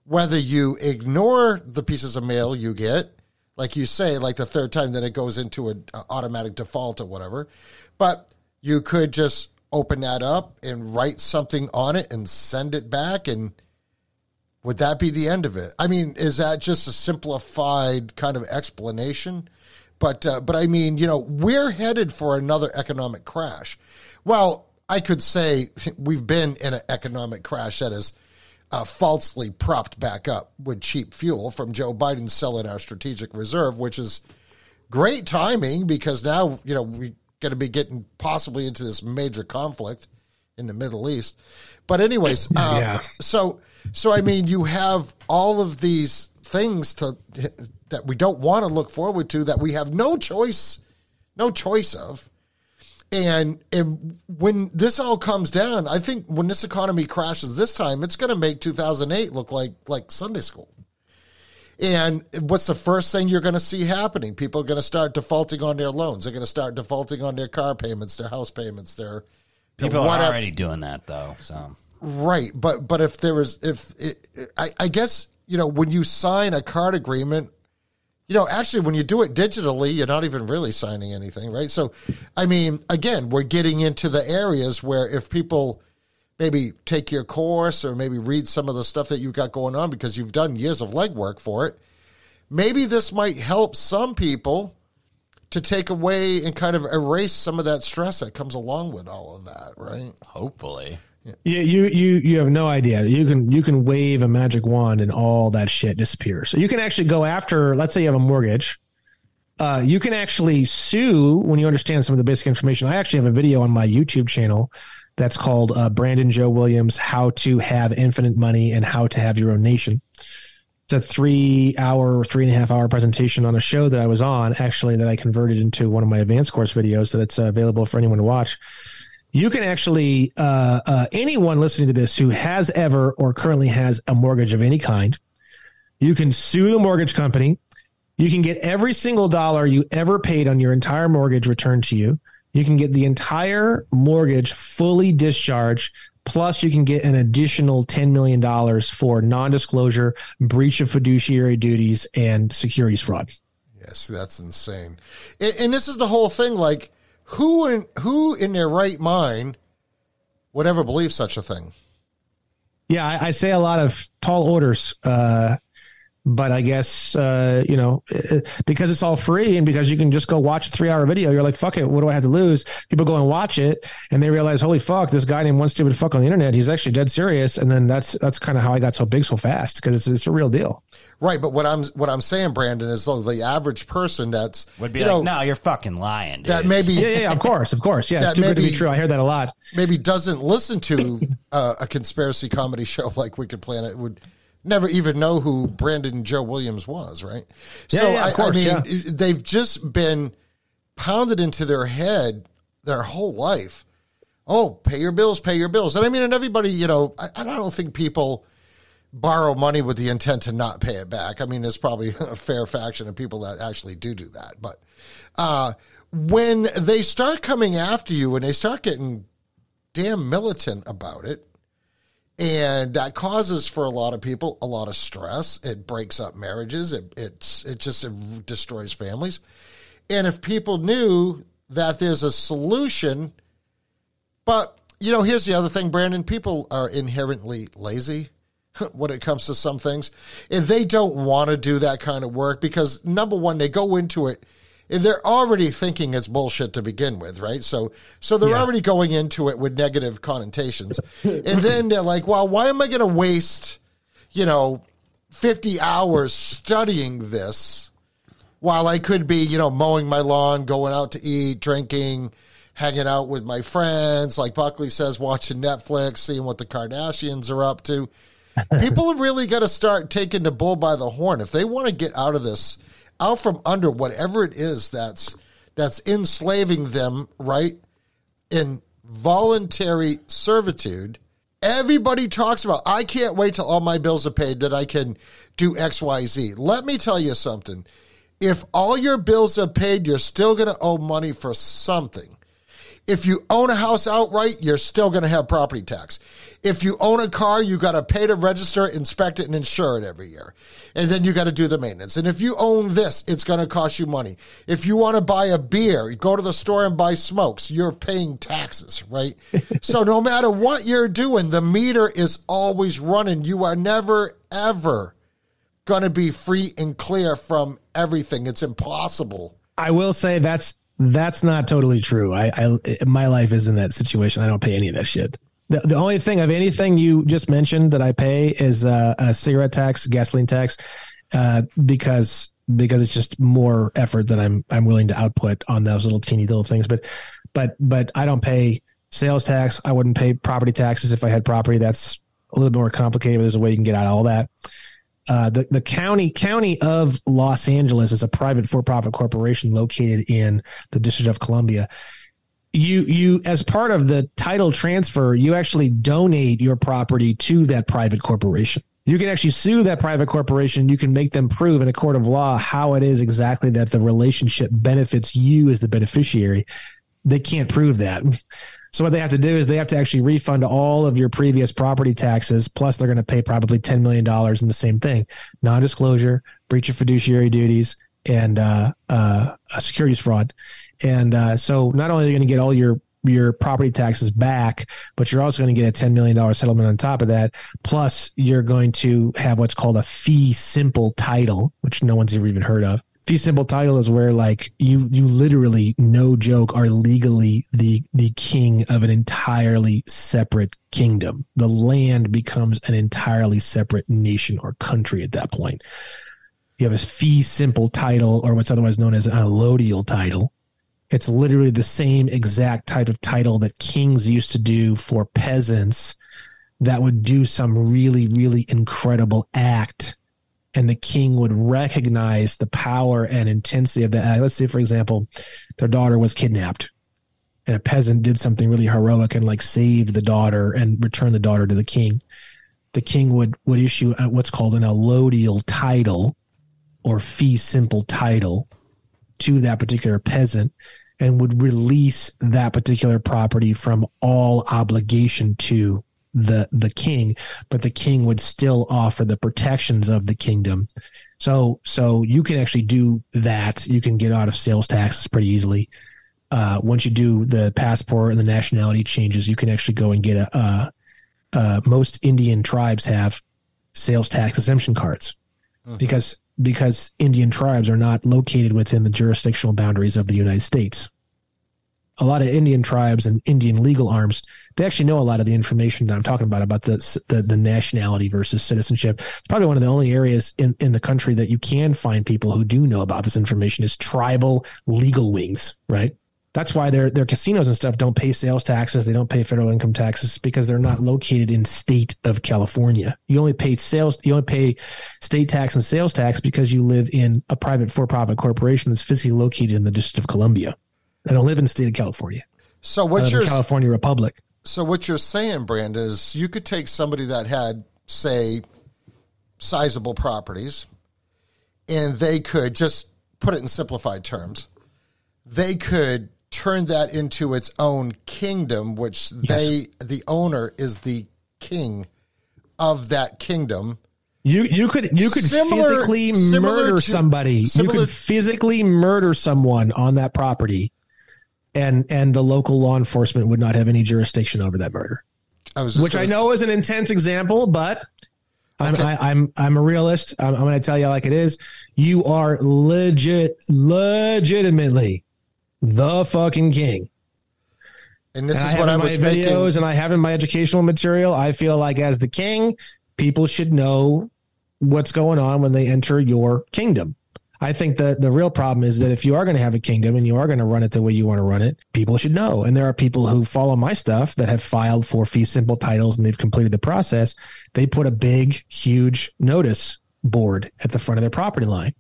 whether you ignore the pieces of mail you get, like you say, like the third time that it goes into an automatic default or whatever. But you could just open that up and write something on it and send it back. And would that be the end of it? I mean, is that just a simplified kind of explanation? But I mean, you know, we're headed for another economic crash. Well, I could say we've been in an economic crash that is falsely propped back up with cheap fuel from Joe Biden selling our strategic reserve, which is great timing because now, you know, we're going to be getting possibly into this major conflict in the Middle East. But anyways, yeah. So I mean, you have all of these things that we don't want to look forward to, that we have no choice of. And when this all comes down, I think when this economy crashes this time, it's going to make 2008 look like Sunday school. And what's the first thing you're going to see happening? People are going to start defaulting on their loans. They're going to start defaulting on their car payments, their house payments, their people are already doing that though. So right, but if there was I guess, you know, when you sign a card agreement. You know, actually, when you do it digitally, you're not even really signing anything, right? So, I mean, again, we're getting into the areas where if people maybe take your course or maybe read some of the stuff that you've got going on because you've done years of legwork for it, maybe this might help some people to take away and kind of erase some of that stress that comes along with all of that, right? Hopefully. Yeah, you have no idea. You can wave a magic wand and all that shit disappears. So you can actually go after, let's say you have a mortgage. You can actually sue when you understand some of the basic information. I actually have a video on my YouTube channel that's called Brandon Joe Williams, How to Have Infinite Money and How to Have Your Own Nation. It's a 3.5 hour presentation on a show that I was on, actually, that I converted into one of my advanced course videos so that's available for anyone to watch. You can actually, anyone listening to this who has ever or currently has a mortgage of any kind, you can sue the mortgage company. You can get every single dollar you ever paid on your entire mortgage returned to you. You can get the entire mortgage fully discharged. Plus, you can get an additional $10 million for non-disclosure, breach of fiduciary duties, and securities fraud. Yes, that's insane. And this is the whole thing, like, who in their right mind would ever believe such a thing? Yeah, I say a lot of tall orders, but I guess, you know, because it's all free and because you can just go watch a 3-hour video, you're like, fuck it, what do I have to lose? People go and watch it and they realize, holy fuck, this guy named One Stupid Fuck on the internet, he's actually dead serious. And then that's kind of how I got so big so fast, because it's a real deal. Right. But what I'm saying, Brandon, is the average person that's would be like, no, you're fucking lying, dude. That maybe. Yeah, of course. Yeah. It's too good to be true. I hear that a lot. Maybe doesn't listen to a conspiracy comedy show like Wicked Planet would never even know who Brandon Joe Williams was, right? Yeah, so, yeah, I mean, they've just been pounded into their head their whole life. Oh, pay your bills. And I mean, and everybody, you know, I don't think people borrow money with the intent to not pay it back. I mean, there's probably a fair faction of people that actually do that. But when they start coming after you and they start getting damn militant about it, and that causes for a lot of people a lot of stress. It breaks up marriages. It just destroys families. And if people knew that there's a solution, but you know, here's the other thing, Brandon. People are inherently lazy when it comes to some things, and they don't want to do that kind of work because, number one, they go into it and they're already thinking it's bullshit to begin with, right? So they're already going into it with negative connotations. And then they're like, well, why am I going to waste, 50 hours studying this while I could be, mowing my lawn, going out to eat, drinking, hanging out with my friends, like Buckley says, watching Netflix, seeing what the Kardashians are up to. People have really got to start taking the bull by the horn. If they want to get out of this, out from under whatever it is that's enslaving them, right, in voluntary servitude. Everybody talks about, I can't wait till all my bills are paid that I can do X, Y, Z. Let me tell you something. If all your bills are paid, you're still going to owe money for something. If you own a house outright, you're still going to have property tax. If you own a car, you got to pay to register, inspect it, and insure it every year. And then you got to do the maintenance. And if you own this, it's going to cost you money. If you want to buy a beer, you go to the store and buy smokes. You're paying taxes, right? So no matter what you're doing, the meter is always running. You are never, ever going to be free and clear from everything. It's impossible. I will say that's not totally true. My life is in that situation. I don't pay any of that shit. The only thing of anything you just mentioned that I pay is a cigarette tax, gasoline tax, because it's just more effort that I'm willing to output on those little teeny little things. But I don't pay sales tax. I wouldn't pay property taxes if I had property. That's a little bit more complicated. There's a way you can get out of all that. The county of Los Angeles is a private for-profit corporation located in the District of Columbia. You as part of the title transfer, you actually donate your property to that private corporation. You can actually sue that private corporation. You can make them prove in a court of law how it is exactly that the relationship benefits you as the beneficiary. They can't prove that. So what they have to do is they have to actually refund all of your previous property taxes, plus they're going to pay probably $10 million in the same thing. Non-disclosure, breach of fiduciary duties, and securities fraud. And so not only are you going to get all your property taxes back, but you're also going to get a $10 million settlement on top of that. Plus, you're going to have what's called a fee simple title, which no one's ever even heard of. Fee simple title is where, like, you literally, no joke, are legally the king of an entirely separate kingdom. The land becomes an entirely separate nation or country at that point. You have a fee simple title, or what's otherwise known as an allodial title. It's literally the same exact type of title that kings used to do for peasants that would do some really, really incredible act. And the king would recognize the power and intensity of that. Let's say, for example, their daughter was kidnapped and a peasant did something really heroic and saved the daughter and returned the daughter to the king. The king would issue what's called an allodial title or fee simple title to that particular peasant and would release that particular property from all obligation to the king, but the king would still offer the protections of the kingdom. So you can actually do that. You can get out of sales taxes pretty easily. Once you do the passport and the nationality changes, you can actually go and get a most Indian tribes have sales tax exemption cards, because Indian tribes are not located within the jurisdictional boundaries of the United States. A lot of Indian tribes and Indian legal arms, they actually know a lot of the information that I'm talking about the nationality versus citizenship. It's probably one of the only areas in the country that you can find people who do know about this information is tribal legal wings, right? That's why their casinos and stuff don't pay sales taxes. They don't pay federal income taxes because they're not located in state of California. You only pay state tax and sales tax because you live in a private for-profit corporation that's physically located in the District of Columbia. I don't live in the state of California. So what you're California Republic. So what you're saying, Brand, is you could take somebody that had, say, sizable properties, and they could just put it in simplified terms. They could turn that into its own kingdom, which the owner is the king of that kingdom. You could physically murder someone on that property, and the local law enforcement would not have any jurisdiction over that murder. I know is an intense example, but I'm a realist. I'm going to tell you like it is. You are legitimately the fucking king. And this is what I was making. And I have in my educational material. I feel like as the king, people should know what's going on when they enter your kingdom. I think that the real problem is that if you are going to have a kingdom and you are going to run it the way you want to run it, people should know. And there are people who follow my stuff that have filed for fee simple titles and they've completed the process. They put a big, huge notice board at the front of their property line.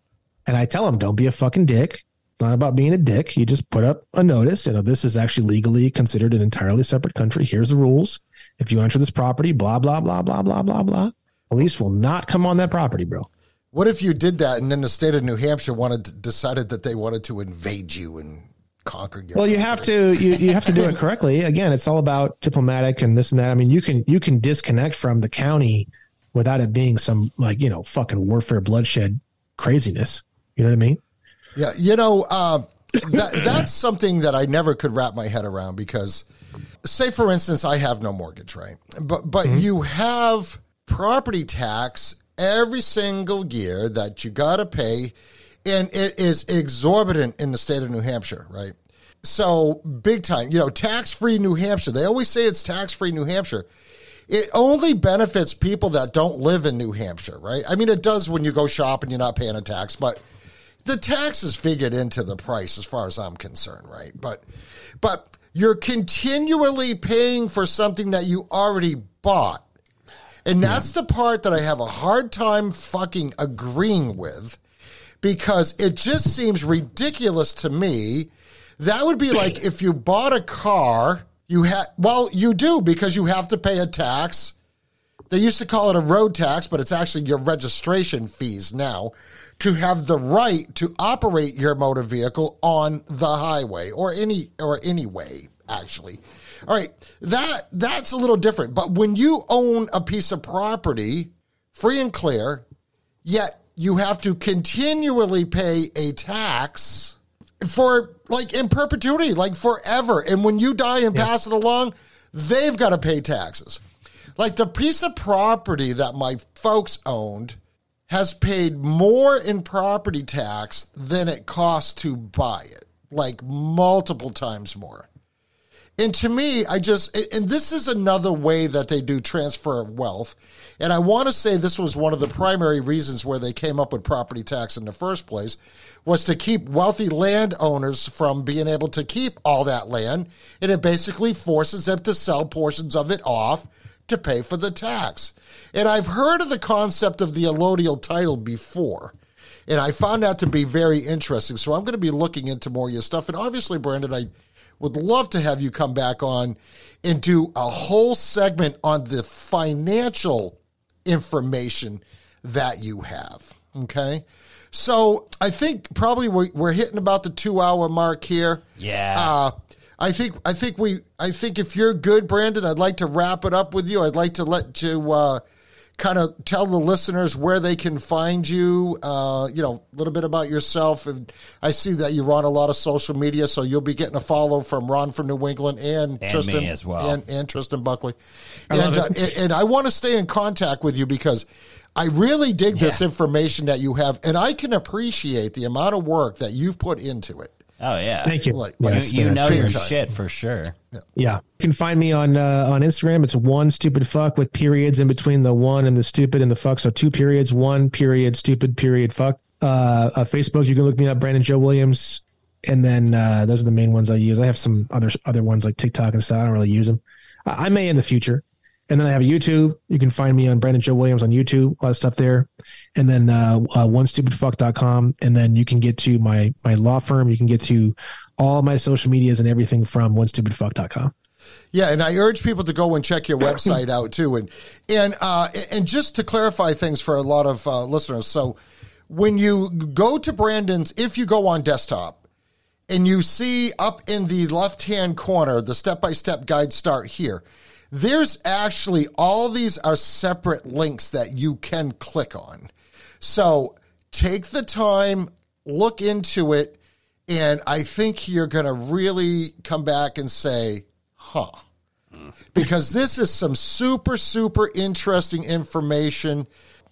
And I tell them, don't be a fucking dick. It's not about being a dick. You just put up a notice. This is actually legally considered an entirely separate country. Here's the rules. If you enter this property, blah, blah, blah, blah, blah, blah, blah. Police will not come on that property, bro. What if you did that and then the state of New Hampshire decided that they wanted to invade you and conquer you? Well, you have to do it correctly. Again, it's all about diplomatic and this and that. I mean, you can disconnect from the county without it being some fucking warfare, bloodshed craziness. You know what I mean? Yeah. That's something that I never could wrap my head around because, say, for instance, I have no mortgage, right? But you have property tax every single year that you got to pay, and it is exorbitant in the state of New Hampshire, right? So big time, tax-free New Hampshire. They always say it's tax-free New Hampshire. It only benefits people that don't live in New Hampshire, right? I mean, it does when you go shopping, you're not paying a tax, but the tax is figured into the price as far as I'm concerned, right? But you're continually paying for something that you already bought. And that's the part that I have a hard time fucking agreeing with because it just seems ridiculous to me. That would be like if you bought a car, you do because you have to pay a tax. They used to call it a road tax, but it's actually your registration fees now to have the right to operate your motor vehicle on the highway or any way, actually. All right, that's a little different. But when you own a piece of property, free and clear, yet you have to continually pay a tax for, in perpetuity, forever. And when you die and pass it along, they've got to pay taxes. The piece of property that my folks owned has paid more in property tax than it costs to buy it, multiple times more. And to me, and this is another way that they do transfer of wealth. And I want to say this was one of the primary reasons where they came up with property tax in the first place was to keep wealthy landowners from being able to keep all that land. And it basically forces them to sell portions of it off to pay for the tax. And I've heard of the concept of the allodial title before. And I found that to be very interesting. So I'm going to be looking into more of your stuff. And obviously, Brandon, I would love to have you come back on and do a whole segment on the financial information that you have, okay? So I think probably we're hitting about the 2-hour mark here. Yeah. I think if you're good, Brandon, I'd like to wrap it up with you. I'd like to let you kind of tell the listeners where they can find you, a little bit about yourself. And I see that you're on a lot of social media, so you'll be getting a follow from Ron from New England and Tristan as well. And Tristan Buckley. And I want to stay in contact with you because I really dig this information that you have, and I can appreciate the amount of work that you've put into it. Oh, yeah. Thank you. You know your shit for sure. Yeah. You can find me on Instagram. It's one stupid fuck with periods in between the one and the stupid and the fuck. So 2 periods, 1 period, stupid period, fuck. Facebook, you can look me up, Brandon Joe Williams. And then those are the main ones I use. I have some other ones like TikTok and stuff. I don't really use them. I may in the future. And then I have a YouTube. You can find me on Brandon Joe Williams on YouTube, a lot of stuff there. And then onestupidfuck.com. And then you can get to my law firm. You can get to all my social medias and everything from onestupidfuck.com. Yeah, and I urge people to go and check your website out too. And just to clarify things for a lot of listeners. So when you go to Brandon's, if you go on desktop, and you see up in the left-hand corner, the step-by-step guide start here. There's actually, all these are separate links that you can click on. So take the time, look into it, and I think you're going to really come back and say, huh. Because this is some super, super interesting information.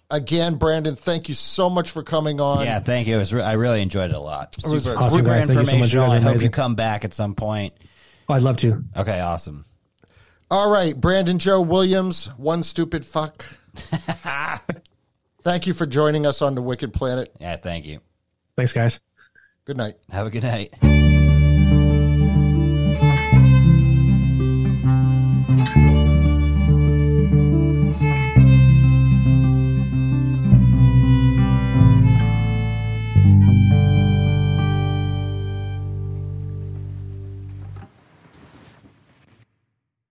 Again, Brandon, thank you so much for coming on. Yeah, thank you. I really enjoyed it a lot. Super, super informational. So I hope you come back at some point. Oh, I'd love to. Okay, awesome. All right, Brandon Joe Williams, one stupid fuck. Thank you for joining us on the Wicked Planet. Yeah, thank you. Thanks, guys. Good night. Have a good night.